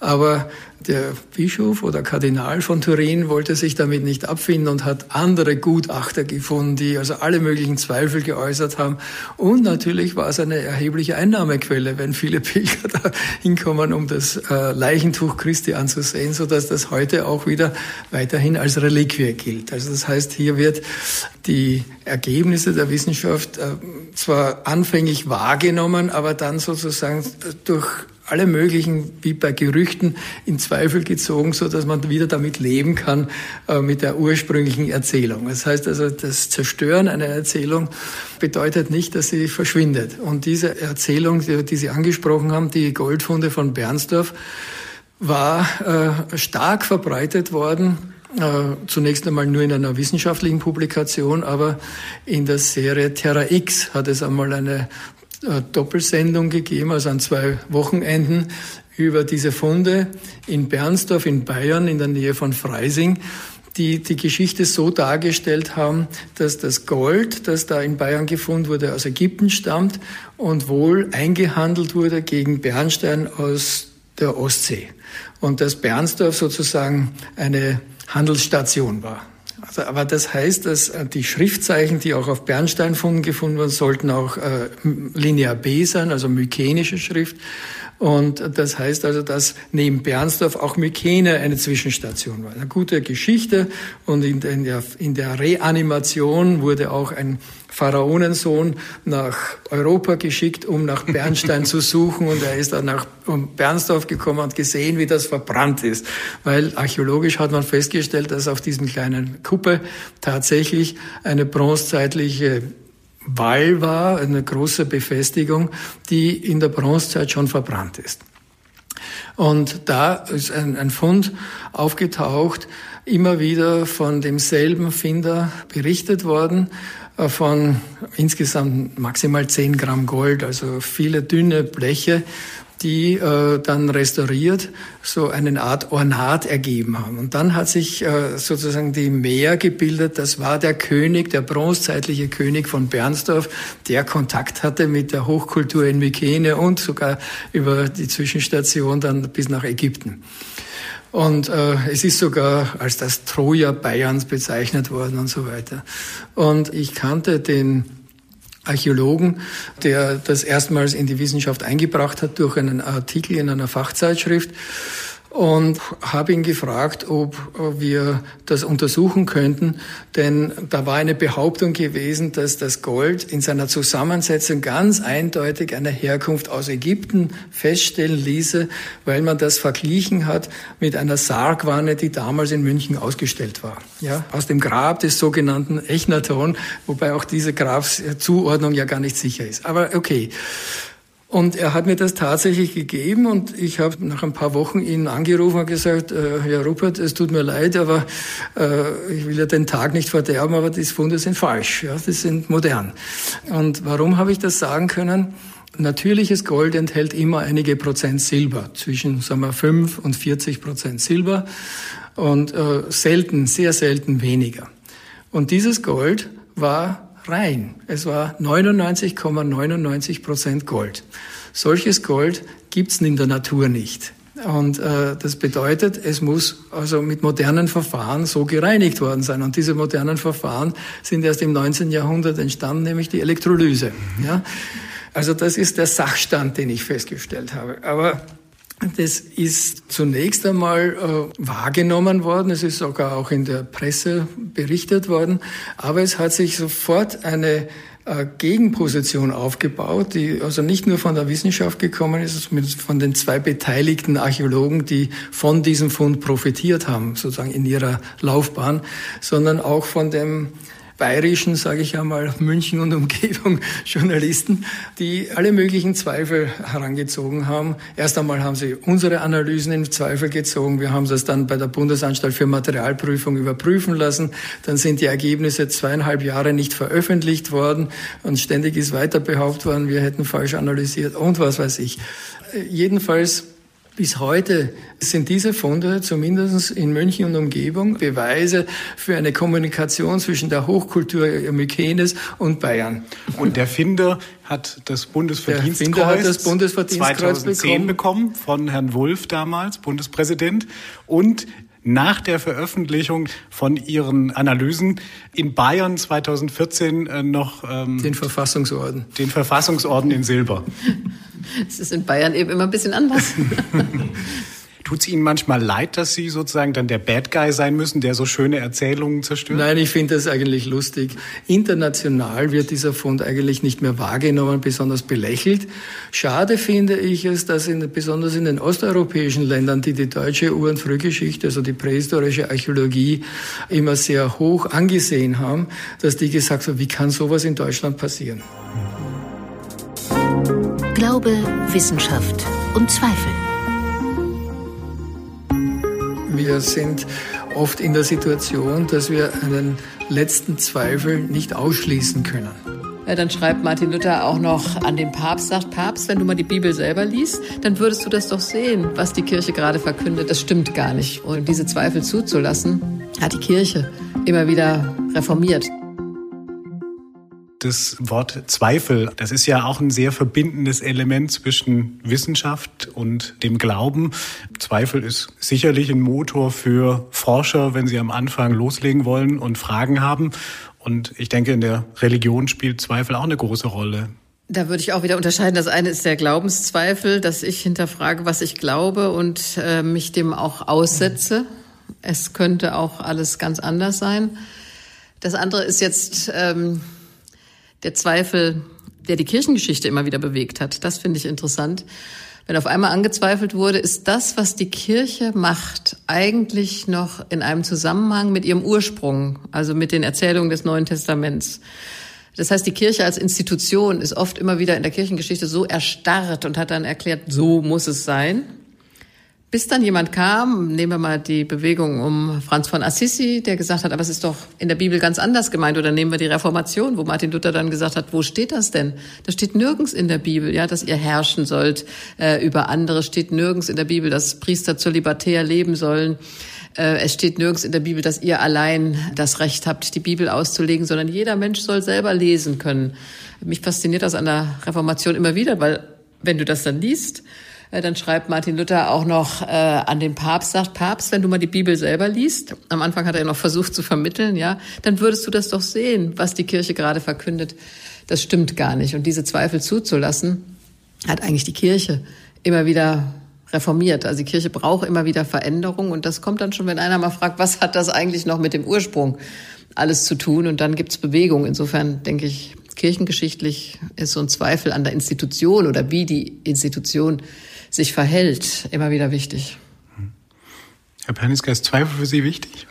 aber der Bischof oder Kardinal von Turin wollte sich damit nicht abfinden und hat andere Gutachter gefunden, die also alle möglichen Zweifel geäußert haben. Und natürlich war es eine erhebliche Einnahmequelle, wenn viele Pilger da hinkommen, um das Leichentuch Christi anzusehen, sodass das heute auch wieder weiterhin als Reliquie gilt. Also das heißt, hier wird die Ergebnisse der Wissenschaft zwar anfänglich wahrgenommen, aber dann sozusagen durch alle möglichen, wie bei Gerüchten, in Zweifel gezogen, so dass man wieder damit leben kann, mit der ursprünglichen Erzählung. Das heißt also, das Zerstören einer Erzählung bedeutet nicht, dass sie verschwindet. Und diese Erzählung, die Sie angesprochen haben, die Goldfunde von Bernsdorf, war stark verbreitet worden. Zunächst einmal nur in einer wissenschaftlichen Publikation, aber in der Serie Terra X hat es einmal eine Doppelsendung gegeben, also an 2 Wochenenden, über diese Funde in Bernsdorf in Bayern in der Nähe von Freising, die die Geschichte so dargestellt haben, dass das Gold, das da in Bayern gefunden wurde, aus Ägypten stammt und wohl eingehandelt wurde gegen Bernstein aus der Ostsee. Und dass Bernsdorf sozusagen eine Handelsstation war. Also, aber das heißt, dass die Schriftzeichen, die auch auf Bernsteinfunden gefunden wurden, sollten auch Linear B sein, also mykenische Schrift. Und das heißt also, dass neben Bernsdorf auch Mykene eine Zwischenstation war. Eine gute Geschichte. Und in der Reanimation wurde auch ein Pharaonensohn nach Europa geschickt, um nach Bernstein zu suchen. Und er ist dann nach Bernsdorf gekommen und gesehen, wie das verbrannt ist. Weil archäologisch hat man festgestellt, dass auf diesem kleinen Kuppe tatsächlich eine bronzezeitliche Wall war, eine große Befestigung, die in der Bronzezeit schon verbrannt ist. Und da ist ein Fund aufgetaucht, immer wieder von demselben Finder berichtet worden, von insgesamt maximal 10 Gramm Gold, also viele dünne Bleche, die dann restauriert so eine Art Ornat ergeben haben. Und dann hat sich sozusagen die Meer gebildet. Das war der König, der bronzezeitliche König von Bernsdorf, der Kontakt hatte mit der Hochkultur in Mykene und sogar über die Zwischenstation dann bis nach Ägypten. Und es ist sogar als das Troja Bayerns bezeichnet worden und so weiter. Und ich kannte den Archäologen, der das erstmals in die Wissenschaft eingebracht hat durch einen Artikel in einer Fachzeitschrift, und habe ihn gefragt, ob wir das untersuchen könnten, denn da war eine Behauptung gewesen, dass das Gold in seiner Zusammensetzung ganz eindeutig eine Herkunft aus Ägypten feststellen ließe, weil man das verglichen hat mit einer Sargwanne, die damals in München ausgestellt war. Ja, aus dem Grab des sogenannten Echnaton, wobei auch diese Grabszuordnung ja gar nicht sicher ist. Aber okay. Und er hat mir das tatsächlich gegeben, und ich habe nach ein paar Wochen ihn angerufen und gesagt, Herr Rupert, es tut mir leid, aber ich will ja den Tag nicht verderben, aber diese Funde sind falsch, ja, die sind modern. Und warum habe ich das sagen können? Natürliches Gold enthält immer einige Prozent Silber, zwischen, sagen wir, 5 und 40% Silber und selten, sehr selten weniger. Und dieses Gold war rein. Es war 99,99% Gold. Solches Gold gibt's in der Natur nicht. Und das bedeutet, es muss also mit modernen Verfahren so gereinigt worden sein. Und diese modernen Verfahren sind erst im 19. Jahrhundert entstanden, nämlich die Elektrolyse. Ja? Also das ist der Sachstand, den ich festgestellt habe. Aber das ist zunächst einmal wahrgenommen worden, es ist sogar auch in der Presse berichtet worden, aber es hat sich sofort eine Gegenposition aufgebaut, die also nicht nur von der Wissenschaft gekommen ist, sondern von den 2 beteiligten Archäologen, die von diesem Fund profitiert haben, sozusagen in ihrer Laufbahn, sondern auch von dem bayerischen, sage ich einmal, München und Umgebung Journalisten, die alle möglichen Zweifel herangezogen haben. Erst einmal haben sie unsere Analysen in Zweifel gezogen. Wir haben das dann bei der Bundesanstalt für Materialprüfung überprüfen lassen. Dann sind die Ergebnisse 2,5 Jahre nicht veröffentlicht worden und ständig ist weiter behauptet worden, wir hätten falsch analysiert und was weiß ich. Jedenfalls bis heute sind diese Funde, zumindest in München und Umgebung, Beweise für eine Kommunikation zwischen der Hochkultur Mykenes und Bayern. Und der Finder hat das Bundesverdienstkreuz 2010 bekommen von Herrn Wulff damals, Bundespräsident, und nach der Veröffentlichung von ihren Analysen in Bayern 2014 noch den Verfassungsorden in Silber. Es ist in Bayern eben immer ein bisschen anders. Tut es Ihnen manchmal leid, dass Sie sozusagen dann der Bad Guy sein müssen, der so schöne Erzählungen zerstört? Nein, ich finde das eigentlich lustig. International wird dieser Fund eigentlich nicht mehr wahrgenommen, besonders belächelt. Schade finde ich es, dass besonders in den osteuropäischen Ländern, die deutsche Ur- und Frühgeschichte, also die prähistorische Archäologie, immer sehr hoch angesehen haben, dass die gesagt haben, wie kann sowas in Deutschland passieren? Glaube, Wissenschaft und Zweifel. Wir sind oft in der Situation, dass wir einen letzten Zweifel nicht ausschließen können. Ja, dann schreibt Martin Luther auch noch an den Papst, sagt, Papst, wenn du mal die Bibel selber liest, dann würdest du das doch sehen, was die Kirche gerade verkündet. Das stimmt gar nicht. Und diese Zweifel zuzulassen, hat die Kirche immer wieder reformiert. Das Wort Zweifel, das ist ja auch ein sehr verbindendes Element zwischen Wissenschaft und dem Glauben. Zweifel ist sicherlich ein Motor für Forscher, wenn sie am Anfang loslegen wollen und Fragen haben. Und ich denke, in der Religion spielt Zweifel auch eine große Rolle. Da würde ich auch wieder unterscheiden. Das eine ist der Glaubenszweifel, dass ich hinterfrage, was ich glaube und mich dem auch aussetze. Es könnte auch alles ganz anders sein. Das andere ist jetzt der Zweifel, der die Kirchengeschichte immer wieder bewegt hat, das finde ich interessant. Wenn auf einmal angezweifelt wurde, ist das, was die Kirche macht, eigentlich noch in einem Zusammenhang mit ihrem Ursprung, also mit den Erzählungen des Neuen Testaments. Das heißt, die Kirche als Institution ist oft immer wieder in der Kirchengeschichte so erstarrt und hat dann erklärt, so muss es sein. bis dann jemand kam, nehmen wir mal die Bewegung um Franz von Assisi, der gesagt hat, aber es ist doch in der Bibel ganz anders gemeint. Oder nehmen wir die Reformation, wo Martin Luther dann gesagt hat, wo steht das denn? Das steht nirgends in der Bibel, ja, dass ihr herrschen sollt über andere. Steht nirgends in der Bibel, dass Priester zölibatär leben sollen. Es steht nirgends in der Bibel, dass ihr allein das Recht habt, die Bibel auszulegen, sondern jeder Mensch soll selber lesen können. Mich fasziniert das an der Reformation immer wieder, weil wenn du das dann liest, dann schreibt Martin Luther auch noch an den Papst, sagt, Papst, wenn du mal die Bibel selber liest, am Anfang hat er noch versucht zu vermitteln, ja, dann würdest du das doch sehen, was die Kirche gerade verkündet. Das stimmt gar nicht. Und diese Zweifel zuzulassen, hat eigentlich die Kirche immer wieder reformiert. Also die Kirche braucht immer wieder Veränderung. Und das kommt dann schon, wenn einer mal fragt, was hat das eigentlich noch mit dem Ursprung alles zu tun? Und dann gibt's Bewegung. Insofern denke ich, kirchengeschichtlich ist so ein Zweifel an der Institution oder wie die Institution sich verhält, immer wieder wichtig. Herr Pernicka, ist Zweifel für Sie wichtig?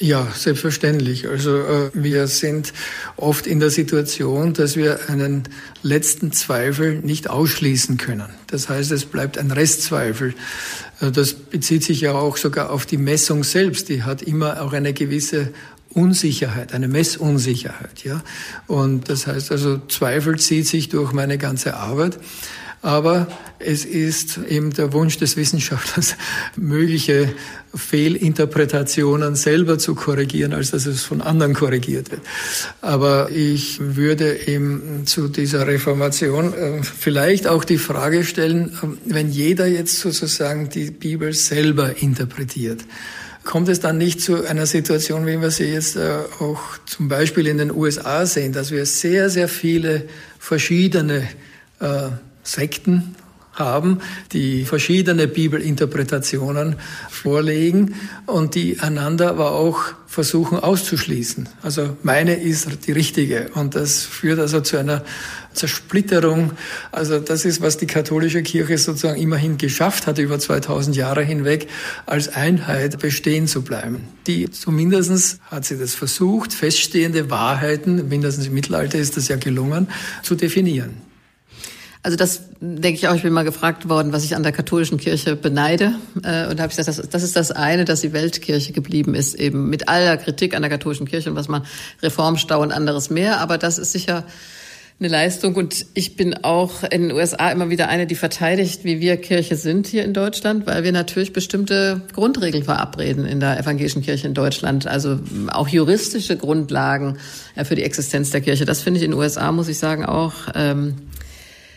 Ja, selbstverständlich. Also wir sind oft in der Situation, dass wir einen letzten Zweifel nicht ausschließen können. Das heißt, es bleibt ein Restzweifel. Das bezieht sich ja auch sogar auf die Messung selbst. Die hat immer auch eine gewisse Unsicherheit, eine Messunsicherheit, ja. Und das heißt also, Zweifel zieht sich durch meine ganze Arbeit. Aber es ist eben der Wunsch des Wissenschaftlers, mögliche Fehlinterpretationen selber zu korrigieren, als dass es von anderen korrigiert wird. Aber ich würde eben zu dieser Reformation vielleicht auch die Frage stellen, wenn jeder jetzt sozusagen die Bibel selber interpretiert, kommt es dann nicht zu einer Situation, wie wir sie jetzt auch zum Beispiel in den USA sehen, dass wir sehr, sehr viele verschiedene Sekten haben, die verschiedene Bibelinterpretationen vorlegen und die einander aber auch versuchen auszuschließen. Also meine ist die richtige und das führt also zu einer Zersplitterung. Also das ist, was die katholische Kirche sozusagen immerhin geschafft hat, über 2000 Jahre hinweg als Einheit bestehen zu bleiben. Die zumindest hat sie das versucht, feststehende Wahrheiten, mindestens im Mittelalter ist das ja gelungen, zu definieren. Also das denke ich auch, ich bin mal gefragt worden, was ich an der katholischen Kirche beneide. Und da habe ich gesagt, das ist das eine, dass die Weltkirche geblieben ist, eben mit aller Kritik an der katholischen Kirche und was man Reformstau und anderes mehr. Aber das ist sicher eine Leistung. Und ich bin auch in den USA immer wieder eine, die verteidigt, wie wir Kirche sind hier in Deutschland, weil wir natürlich bestimmte Grundregeln verabreden in der evangelischen Kirche in Deutschland. Also auch juristische Grundlagen für die Existenz der Kirche. Das finde ich in den USA, muss ich sagen, auch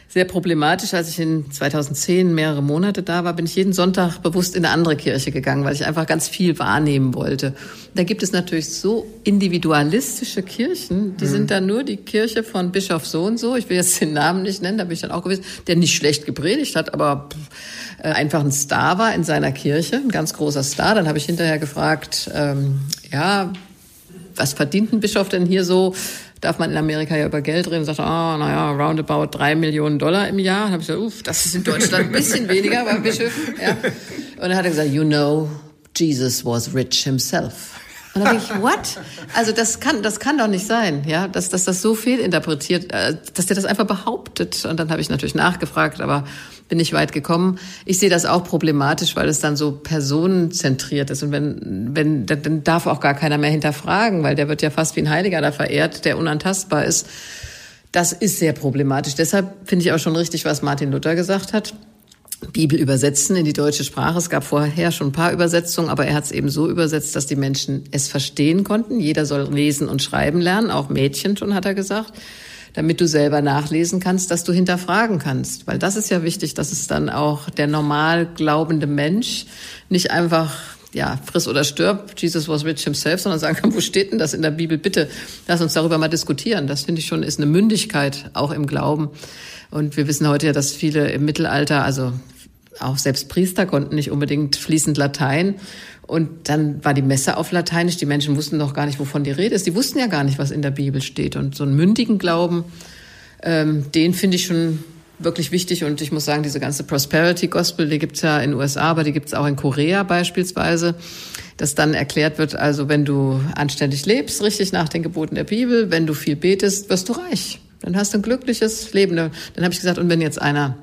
sehr problematisch. Als ich in 2010 mehrere Monate da war, bin ich jeden Sonntag bewusst in eine andere Kirche gegangen, weil ich einfach ganz viel wahrnehmen wollte. Da gibt es natürlich so individualistische Kirchen, die sind dann nur die Kirche von Bischof so und so. Ich will jetzt den Namen nicht nennen, da bin ich dann auch gewesen, der nicht schlecht gepredigt hat, aber einfach ein Star war in seiner Kirche, ein ganz großer Star. Dann habe ich hinterher gefragt, ja, was verdient ein Bischof denn hier so? Darf man in Amerika ja über Geld reden? Sagt, roundabout $3 Millionen im Jahr. Dann habe ich gesagt, das ist in Deutschland ein bisschen weniger bei Bischöfen. Ja. Und dann hat er gesagt, you know, Jesus was rich himself. Und dann denke ich, what? Also das kann doch nicht sein, ja, dass das so fehlinterpretiert, dass der das einfach behauptet. Und dann habe ich natürlich nachgefragt, aber bin nicht weit gekommen. Ich sehe das auch problematisch, weil es dann so personenzentriert ist. Und wenn dann darf auch gar keiner mehr hinterfragen, weil der wird ja fast wie ein Heiliger da verehrt, der unantastbar ist. Das ist sehr problematisch. Deshalb finde ich auch schon richtig, was Martin Luther gesagt hat. Bibel übersetzen in die deutsche Sprache. Es gab vorher schon ein paar Übersetzungen, aber er hat es eben so übersetzt, dass die Menschen es verstehen konnten. Jeder soll lesen und schreiben lernen, auch Mädchen schon, hat er gesagt, damit du selber nachlesen kannst, dass du hinterfragen kannst. Weil das ist ja wichtig, dass es dann auch der normal glaubende Mensch nicht einfach, ja, friss oder stirb, Jesus was rich himself, sondern sagen kann, wo steht denn das in der Bibel? Bitte, lass uns darüber mal diskutieren. Das finde ich schon, ist eine Mündigkeit, auch im Glauben. Und wir wissen heute ja, dass viele im Mittelalter, also auch selbst Priester konnten nicht unbedingt fließend Latein. Und dann war die Messe auf Lateinisch. Die Menschen wussten doch gar nicht, wovon die Rede ist. Die wussten ja gar nicht, was in der Bibel steht. Und so einen mündigen Glauben, den finde ich schon wirklich wichtig. Und ich muss sagen, diese ganze Prosperity-Gospel, die gibt's ja in den USA, aber die gibt's auch in Korea beispielsweise, dass dann erklärt wird, also wenn du anständig lebst, richtig nach den Geboten der Bibel, wenn du viel betest, wirst du reich. Dann hast du ein glückliches Leben. Dann habe ich gesagt, und wenn jetzt einer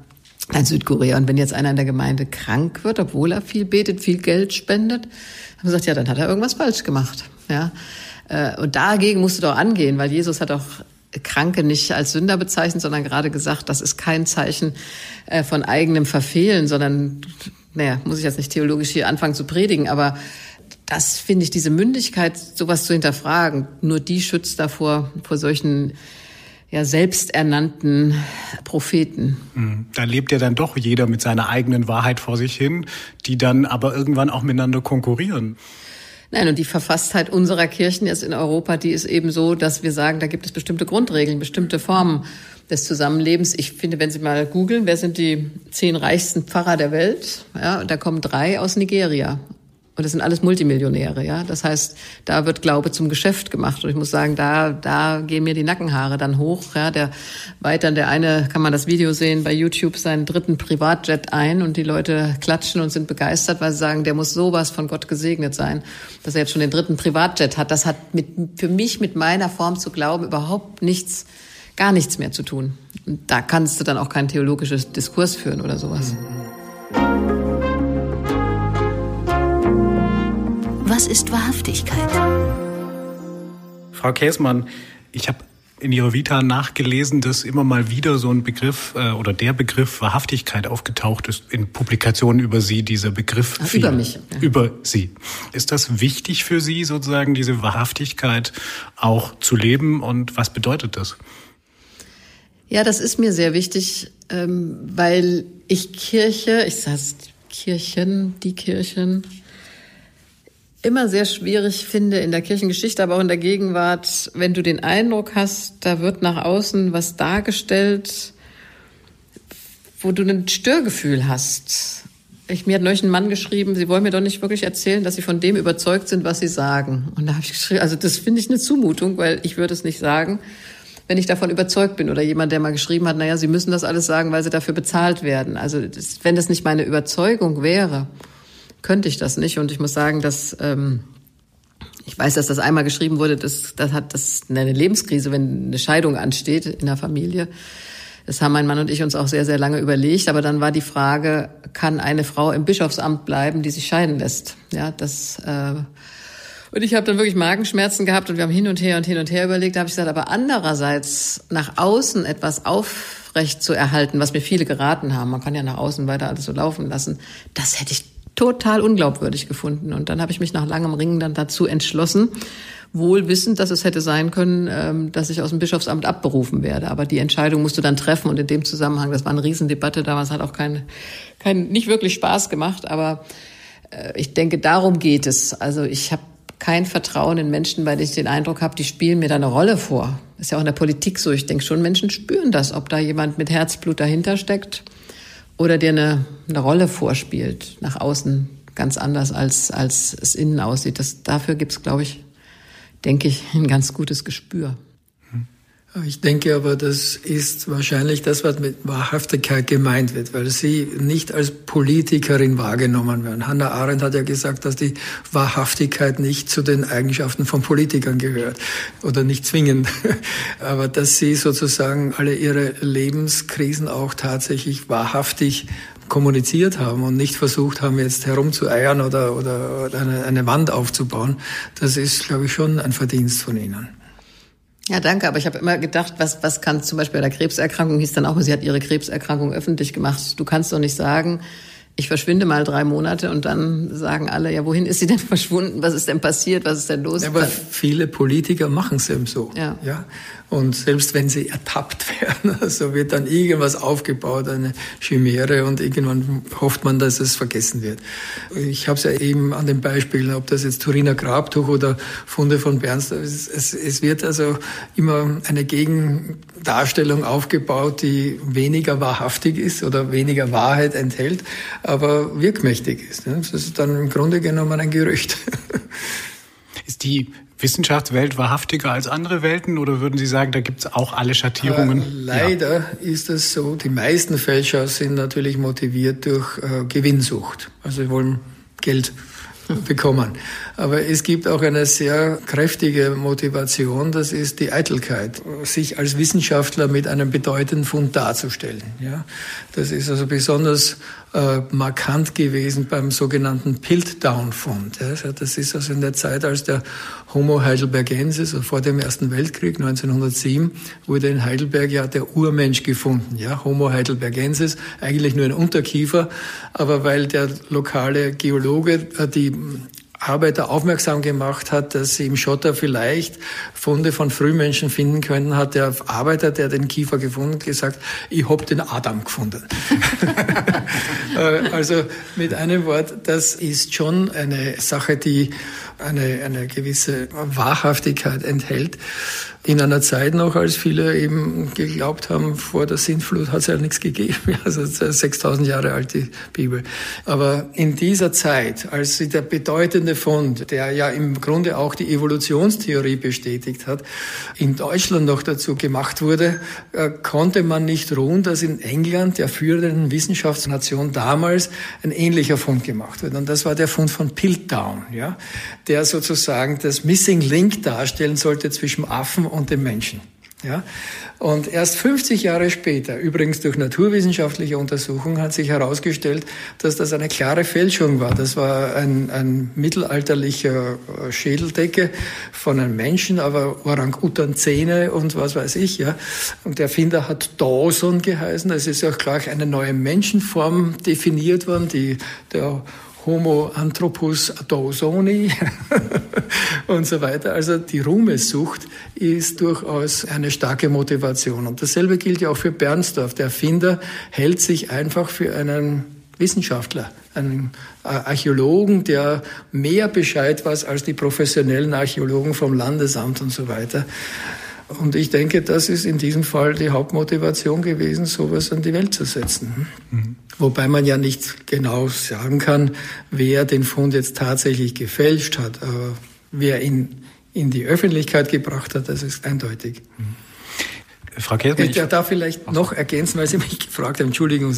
als Südkorea. Und wenn jetzt einer in der Gemeinde krank wird, obwohl er viel betet, viel Geld spendet, haben sie gesagt, ja, dann hat er irgendwas falsch gemacht. Ja? Und dagegen musst du doch angehen, weil Jesus hat auch Kranke nicht als Sünder bezeichnet, sondern gerade gesagt, das ist kein Zeichen von eigenem Verfehlen, sondern, naja, muss ich jetzt nicht theologisch hier anfangen zu predigen, aber das finde ich, diese Mündigkeit, sowas zu hinterfragen, nur die schützt davor, vor solchen ja selbsternannten Propheten. Da lebt ja dann doch jeder mit seiner eigenen Wahrheit vor sich hin, die dann aber irgendwann auch miteinander konkurrieren. Nein, und die Verfasstheit unserer Kirchen jetzt in Europa, die ist eben so, dass wir sagen, da gibt es bestimmte Grundregeln, bestimmte Formen des Zusammenlebens. Ich finde, wenn Sie mal googeln, wer sind die 10 reichsten Pfarrer der Welt? Ja, und da kommen 3 aus Nigeria. Und das sind alles Multimillionäre, ja. Das heißt, da wird Glaube zum Geschäft gemacht. Und ich muss sagen, da gehen mir die Nackenhaare dann hoch, ja. Der eine, kann man das Video sehen, bei YouTube seinen 3. Privatjet ein und die Leute klatschen und sind begeistert, weil sie sagen, der muss sowas von Gott gesegnet sein, dass er jetzt schon den 3. Privatjet hat. Das hat für mich mit meiner Form zu glauben überhaupt nichts, gar nichts mehr zu tun. Und da kannst du dann auch kein theologisches Diskurs führen oder sowas. Was ist Wahrhaftigkeit? Frau Käßmann, ich habe in Ihrer Vita nachgelesen, dass immer mal wieder so ein Begriff oder der Begriff Wahrhaftigkeit aufgetaucht ist. In Publikationen über Sie dieser Begriff. Ach, über mich. Ja. Über Sie. Ist das wichtig für Sie sozusagen, diese Wahrhaftigkeit auch zu leben und was bedeutet das? Ja, das ist mir sehr wichtig, weil die Kirchen, immer sehr schwierig finde in der Kirchengeschichte, aber auch in der Gegenwart, wenn du den Eindruck hast, da wird nach außen was dargestellt, wo du ein Störgefühl hast. Mir hat neulich ein Mann geschrieben, Sie wollen mir doch nicht wirklich erzählen, dass Sie von dem überzeugt sind, was Sie sagen. Und da habe ich geschrieben, also das finde ich eine Zumutung, weil ich würde es nicht sagen, wenn ich davon überzeugt bin. Oder jemand, der mal geschrieben hat, naja, Sie müssen das alles sagen, weil Sie dafür bezahlt werden. Also wenn das nicht meine Überzeugung wäre, könnte ich das nicht. Und ich muss sagen, dass ich weiß, dass das einmal geschrieben wurde, das ist eine Lebenskrise, wenn eine Scheidung ansteht in der Familie. Das haben mein Mann und ich uns auch sehr, sehr lange überlegt. Aber dann war die Frage, kann eine Frau im Bischofsamt bleiben, die sich scheiden lässt? Ja, und ich habe dann wirklich Magenschmerzen gehabt und wir haben hin und her überlegt. Da habe ich gesagt, aber andererseits nach außen etwas aufrecht zu erhalten, was mir viele geraten haben, man kann ja nach außen weiter alles so laufen lassen, das hätte ich total unglaubwürdig gefunden. Und dann habe ich mich nach langem Ringen dann dazu entschlossen, wohl wissend, dass es hätte sein können, dass ich aus dem Bischofsamt abberufen werde. Aber die Entscheidung musst du dann treffen. Und in dem Zusammenhang, das war eine Riesendebatte damals, hat auch nicht wirklich Spaß gemacht. Aber ich denke, darum geht es. Also ich habe kein Vertrauen in Menschen, weil ich den Eindruck habe, die spielen mir da eine Rolle vor. Ist ja auch in der Politik so. Ich denke schon, Menschen spüren das, ob da jemand mit Herzblut dahinter steckt. Oder dir eine Rolle vorspielt, nach außen ganz anders, als es innen aussieht. Dafür gibt es, glaube ich, denke ich, ein ganz gutes Gespür. Ich denke aber, das ist wahrscheinlich das, was mit Wahrhaftigkeit gemeint wird, weil Sie nicht als Politikerin wahrgenommen werden. Hannah Arendt hat ja gesagt, dass die Wahrhaftigkeit nicht zu den Eigenschaften von Politikern gehört oder nicht zwingend, aber dass Sie sozusagen alle Ihre Lebenskrisen auch tatsächlich wahrhaftig kommuniziert haben und nicht versucht haben, jetzt herumzueiern oder eine Wand aufzubauen, das ist, glaube ich, schon ein Verdienst von Ihnen. Ja, danke. Aber ich habe immer gedacht, was kann zum Beispiel bei der Krebserkrankung, hieß dann auch, sie hat ihre Krebserkrankung öffentlich gemacht. Du kannst doch nicht sagen, ich verschwinde mal 3 Monate und dann sagen alle, ja, wohin ist sie denn verschwunden? Was ist denn passiert? Was ist denn los? Ja, aber viele Politiker machen es eben so. Ja. Und selbst wenn sie ertappt werden, also wird dann irgendwas aufgebaut, eine Chimäre, und irgendwann hofft man, dass es vergessen wird. Ich habe es ja eben an den Beispielen, ob das jetzt Turiner Grabtuch oder Funde von Bernstorff, es wird also immer eine Gegendarstellung aufgebaut, die weniger wahrhaftig ist oder weniger Wahrheit enthält, aber wirkmächtig ist. Das ist dann im Grunde genommen ein Gerücht. Ist die Wissenschaftswelt wahrhaftiger als andere Welten oder würden Sie sagen, da gibt es auch alle Schattierungen? Leider ist es so, die meisten Fälscher sind natürlich motiviert durch Gewinnsucht. Also sie wollen Geld bekommen. Aber es gibt auch eine sehr kräftige Motivation, das ist die Eitelkeit, sich als Wissenschaftler mit einem bedeutenden Fund darzustellen. Ja? Das ist also besonders markant gewesen beim sogenannten Piltdown-Fund. Ja? Das ist also in der Zeit, als der Homo heidelbergensis, also vor dem Ersten Weltkrieg, 1907, wurde in Heidelberg ja der Urmensch gefunden. Ja? Homo heidelbergensis, eigentlich nur ein Unterkiefer, aber weil der lokale Geologe die Arbeiter aufmerksam gemacht hat, dass sie im Schotter vielleicht Funde von Frühmenschen finden können, hat der Arbeiter, der den Kiefer gefunden hat, gesagt, ich hab den Adam gefunden. Also mit einem Wort, das ist schon eine Sache, die eine gewisse Wahrhaftigkeit enthält. In einer Zeit noch, als viele eben geglaubt haben, vor der Sintflut hat es ja nichts gegeben. Also 6000 Jahre alt, die Bibel. Aber in dieser Zeit, als der bedeutende Fund, der ja im Grunde auch die Evolutionstheorie bestätigt hat, in Deutschland noch dazu gemacht wurde, konnte man nicht ruhen, dass in England, der führenden Wissenschaftsnation damals, ein ähnlicher Fund gemacht wurde. Und das war der Fund von Piltdown, ja, der sozusagen das Missing Link darstellen sollte zwischen Affen und dem Menschen. Ja? Und erst 50 Jahre später, übrigens durch naturwissenschaftliche Untersuchungen, hat sich herausgestellt, dass das eine klare Fälschung war. Das war ein mittelalterlicher Schädeldecke von einem Menschen, aber Orang-Utan-Zähne und was weiß ich. Ja? Und der Erfinder hat Dawson geheißen. Es ist auch gleich eine neue Menschenform definiert worden, der Homo anthropus adosoni und so weiter. Also die Ruhmessucht ist durchaus eine starke Motivation. Und dasselbe gilt ja auch für Bernstorff. Der Erfinder hält sich einfach für einen Wissenschaftler, einen Archäologen, der mehr Bescheid weiß als die professionellen Archäologen vom Landesamt und so weiter. Und ich denke, das ist in diesem Fall die Hauptmotivation gewesen, sowas an die Welt zu setzen. Mhm. Wobei man ja nicht genau sagen kann, wer den Fund jetzt tatsächlich gefälscht hat. Aber wer ihn in die Öffentlichkeit gebracht hat, das ist eindeutig. Mhm. Frau Käßmann, ich darf vielleicht noch ergänzen, weil Sie mich gefragt haben, Entschuldigung.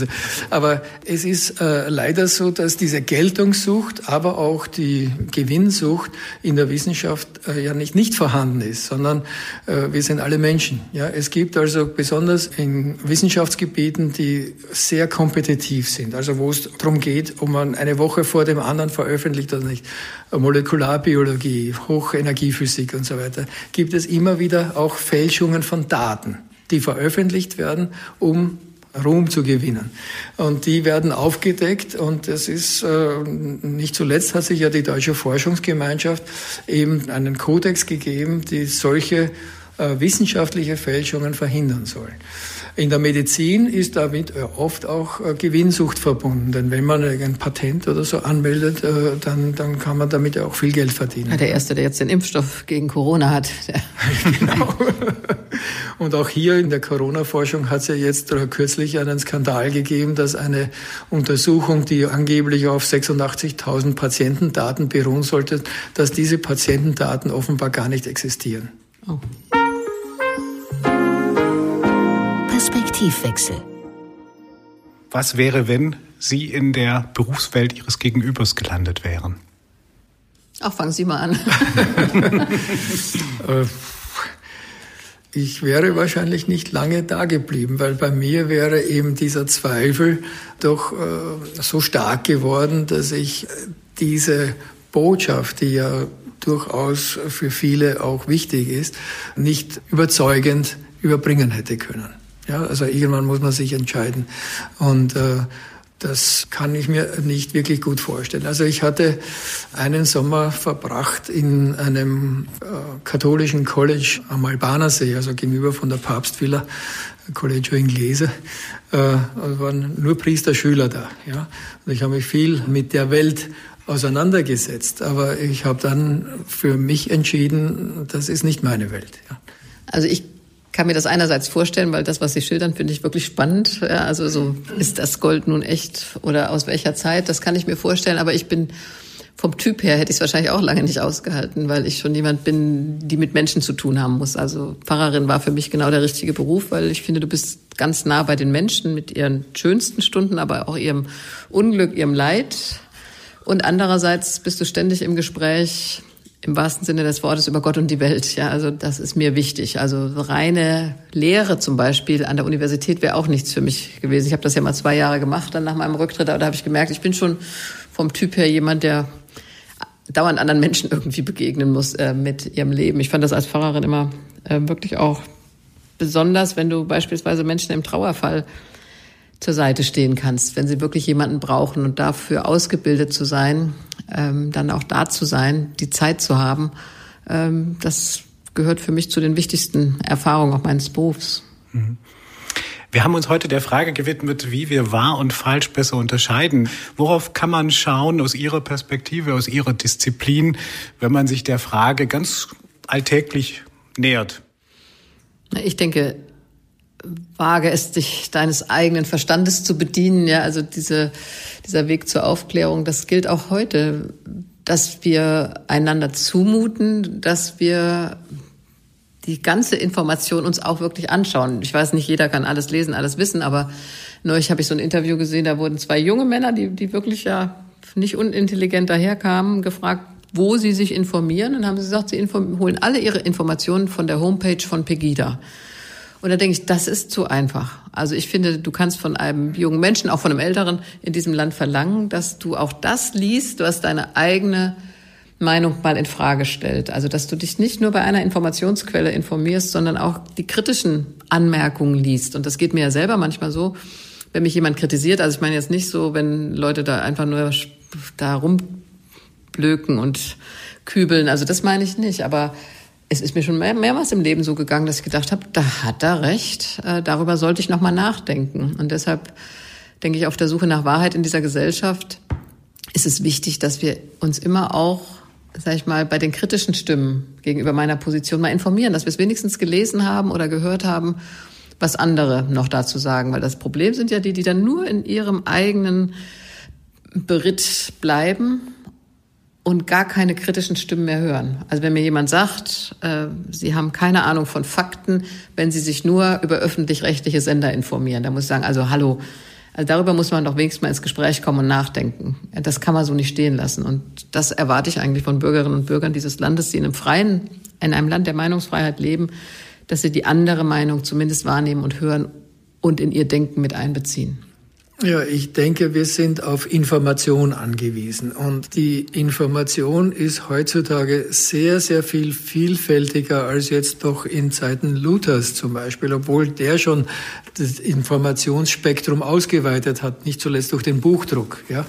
Aber es ist leider so, dass diese Geltungssucht, aber auch die Gewinnsucht in der Wissenschaft ja nicht vorhanden ist, sondern wir sind alle Menschen. Ja, es gibt also besonders in Wissenschaftsgebieten, die sehr kompetitiv sind, also wo es darum geht, ob man eine Woche vor dem anderen veröffentlicht oder nicht. Molekularbiologie, Hochenergiephysik und so weiter, gibt es immer wieder auch Fälschungen von Daten, die veröffentlicht werden, um Ruhm zu gewinnen. Und die werden aufgedeckt und das ist, nicht zuletzt hat sich ja die Deutsche Forschungsgemeinschaft eben einen Kodex gegeben, die solche wissenschaftliche Fälschungen verhindern sollen. In der Medizin ist damit oft auch Gewinnsucht verbunden, denn wenn man ein Patent oder so anmeldet, dann kann man damit ja auch viel Geld verdienen. Ja, der Erste, der jetzt den Impfstoff gegen Corona hat. Genau. Und auch hier in der Corona-Forschung hat es ja jetzt kürzlich einen Skandal gegeben, dass eine Untersuchung, die angeblich auf 86.000 Patientendaten beruhen sollte, dass diese Patientendaten offenbar gar nicht existieren. Oh. Perspektivwechsel. Was wäre, wenn Sie in der Berufswelt Ihres Gegenübers gelandet wären? Ach, fangen Sie mal an. Ich wäre wahrscheinlich nicht lange da geblieben, weil bei mir wäre eben dieser Zweifel doch so stark geworden, dass ich diese Botschaft, die ja durchaus für viele auch wichtig ist, nicht überzeugend überbringen hätte können. Ja, also irgendwann muss man sich entscheiden. Und das kann ich mir nicht wirklich gut vorstellen. Also ich hatte einen Sommer verbracht in einem katholischen College am Albanersee, also gegenüber von der Papstvilla, Collegio Inglese. Also waren nur Priesterschüler da. Ja? Und ich habe mich viel mit der Welt auseinandergesetzt, aber ich habe dann für mich entschieden, das ist nicht meine Welt. Ja. Also ich kann mir das einerseits vorstellen, weil das, was Sie schildern, finde ich wirklich spannend. Ja, also so, ist das Gold nun echt oder aus welcher Zeit? Das kann ich mir vorstellen, aber ich bin vom Typ her hätte ich es wahrscheinlich auch lange nicht ausgehalten, weil ich schon jemand bin, die mit Menschen zu tun haben muss. Also Pfarrerin war für mich genau der richtige Beruf, weil ich finde, du bist ganz nah bei den Menschen mit ihren schönsten Stunden, aber auch ihrem Unglück, ihrem Leid. Und andererseits bist du ständig im Gespräch, im wahrsten Sinne des Wortes, über Gott und die Welt. Ja, also das ist mir wichtig. Also reine Lehre zum Beispiel an der Universität wäre auch nichts für mich gewesen. Ich habe das ja mal 2 Jahre gemacht, dann nach meinem Rücktritt. Aber da habe ich gemerkt, ich bin schon vom Typ her jemand, der dauernd anderen Menschen irgendwie begegnen muss mit ihrem Leben. Ich fand das als Pfarrerin immer wirklich auch besonders, wenn du beispielsweise Menschen im Trauerfall zur Seite stehen kannst, wenn sie wirklich jemanden brauchen, und dafür ausgebildet zu sein, dann auch da zu sein, die Zeit zu haben, das gehört für mich zu den wichtigsten Erfahrungen auch meines Berufs. Wir haben uns heute der Frage gewidmet, wie wir wahr und falsch besser unterscheiden. Worauf kann man schauen aus Ihrer Perspektive, aus Ihrer Disziplin, wenn man sich der Frage ganz alltäglich nähert? Ich denke, wage es, dich deines eigenen Verstandes zu bedienen. Ja, also dieser Weg zur Aufklärung, das gilt auch heute, dass wir einander zumuten, dass wir die ganze Information uns auch wirklich anschauen. Ich weiß nicht, jeder kann alles lesen, alles wissen, aber neulich habe ich so ein Interview gesehen, da wurden 2 junge Männer, die wirklich ja nicht unintelligent daherkamen, gefragt, wo sie sich informieren. Und haben sie gesagt, sie holen alle ihre Informationen von der Homepage von Pegida. Und da denke ich, das ist zu einfach. Also ich finde, du kannst von einem jungen Menschen, auch von einem Älteren in diesem Land verlangen, dass du auch das liest, was deine eigene Meinung mal in Frage stellt. Also dass du dich nicht nur bei einer Informationsquelle informierst, sondern auch die kritischen Anmerkungen liest. Und das geht mir ja selber manchmal so, wenn mich jemand kritisiert. Also ich meine jetzt nicht so, wenn Leute da einfach nur da rumblöken und kübeln. Also das meine ich nicht, aber es ist mir schon mehrmals im Leben so gegangen, dass ich gedacht habe, da hat er recht, darüber sollte ich nochmal nachdenken. Und deshalb denke ich, auf der Suche nach Wahrheit in dieser Gesellschaft ist es wichtig, dass wir uns immer auch, sag ich mal, bei den kritischen Stimmen gegenüber meiner Position mal informieren, dass wir es wenigstens gelesen haben oder gehört haben, was andere noch dazu sagen. Weil das Problem sind ja die dann nur in ihrem eigenen Beritt bleiben und gar keine kritischen Stimmen mehr hören. Also wenn mir jemand sagt, sie haben keine Ahnung von Fakten, wenn sie sich nur über öffentlich-rechtliche Sender informieren, dann muss ich sagen, also hallo, also darüber muss man doch wenigstens mal ins Gespräch kommen und nachdenken. Das kann man so nicht stehen lassen. Und das erwarte ich eigentlich von Bürgerinnen und Bürgern dieses Landes, die in einem Land der Meinungsfreiheit leben, dass sie die andere Meinung zumindest wahrnehmen und hören und in ihr Denken mit einbeziehen. Ja, ich denke, wir sind auf Information angewiesen. Und die Information ist heutzutage sehr, sehr viel vielfältiger als jetzt noch in Zeiten Luthers zum Beispiel, obwohl der schon das Informationsspektrum ausgeweitet hat, nicht zuletzt durch den Buchdruck. Ja.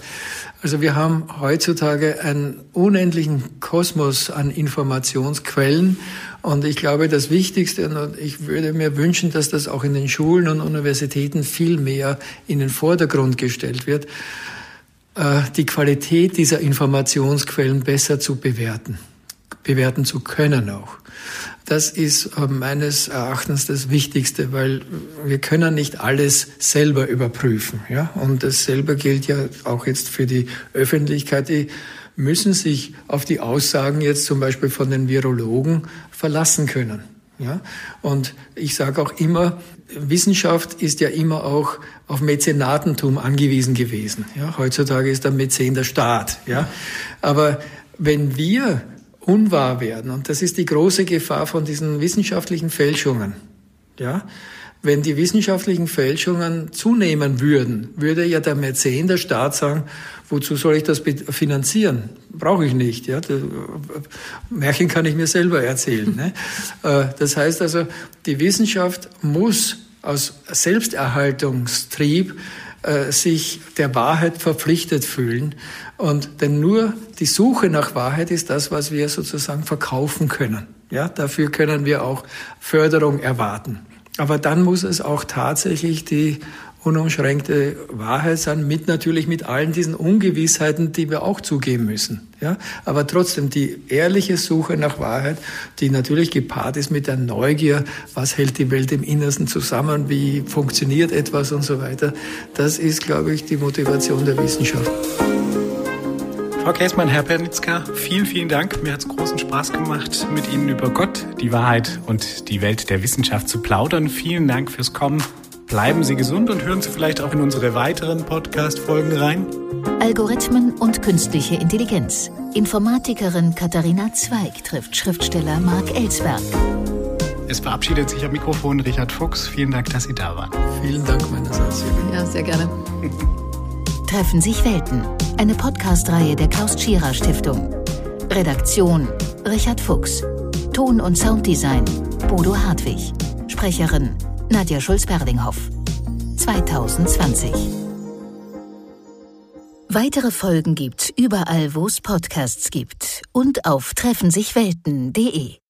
Also wir haben heutzutage einen unendlichen Kosmos an Informationsquellen. Und ich glaube, das Wichtigste, und ich würde mir wünschen, dass das auch in den Schulen und Universitäten viel mehr in den Vordergrund gestellt wird, die Qualität dieser Informationsquellen besser zu bewerten zu können auch. Das ist meines Erachtens das Wichtigste, weil wir können nicht alles selber überprüfen. Ja? Und dasselbe gilt ja auch jetzt für die Öffentlichkeit. Die müssen sich auf die Aussagen jetzt zum Beispiel von den Virologen verlassen können. Ja? Und ich sage auch immer, Wissenschaft ist ja immer auch auf Mäzenatentum angewiesen gewesen. Ja? Heutzutage ist der Mäzen der Staat. Ja? Aber wenn wir unwahr werden, und das ist die große Gefahr von diesen wissenschaftlichen Fälschungen, ja, wenn die wissenschaftlichen Fälschungen zunehmen würden, würde ja der Mäzen, der Staat, sagen, wozu soll ich das finanzieren? Brauche ich nicht. Ja? Märchen kann ich mir selber erzählen. Ne? Das heißt also, die Wissenschaft muss aus Selbsterhaltungstrieb sich der Wahrheit verpflichtet fühlen. Und denn nur die Suche nach Wahrheit ist das, was wir sozusagen verkaufen können. Ja, dafür können wir auch Förderung erwarten. Aber dann muss es auch tatsächlich die unumschränkte Wahrheit sein, natürlich mit allen diesen Ungewissheiten, die wir auch zugeben müssen. Ja, aber trotzdem die ehrliche Suche nach Wahrheit, die natürlich gepaart ist mit der Neugier, was hält die Welt im Innersten zusammen, wie funktioniert etwas und so weiter. Das ist, glaube ich, die Motivation der Wissenschaft. Frau Käßmann, Herr Pernicka, vielen, vielen Dank. Mir hat es großen Spaß gemacht, mit Ihnen über Gott, die Wahrheit und die Welt der Wissenschaft zu plaudern. Vielen Dank fürs Kommen. Bleiben Sie gesund und hören Sie vielleicht auch in unsere weiteren Podcast-Folgen rein. Algorithmen und künstliche Intelligenz. Informatikerin Katharina Zweig trifft Schriftsteller Marc Elsberg. Es verabschiedet sich am Mikrofon Richard Fuchs. Vielen Dank, dass Sie da waren. Vielen Dank meinerseits. Ja, sehr gerne. Treffen sich Welten. Eine Podcast-Reihe der Klaus-Tschira-Stiftung. Redaktion Richard Fuchs. Ton- und Sounddesign Bodo Hartwig. Sprecherin Nadja Schulz-Berlinghoff. 2020. Weitere Folgen gibt's überall, wo es Podcasts gibt und auf treffensichwelten.de.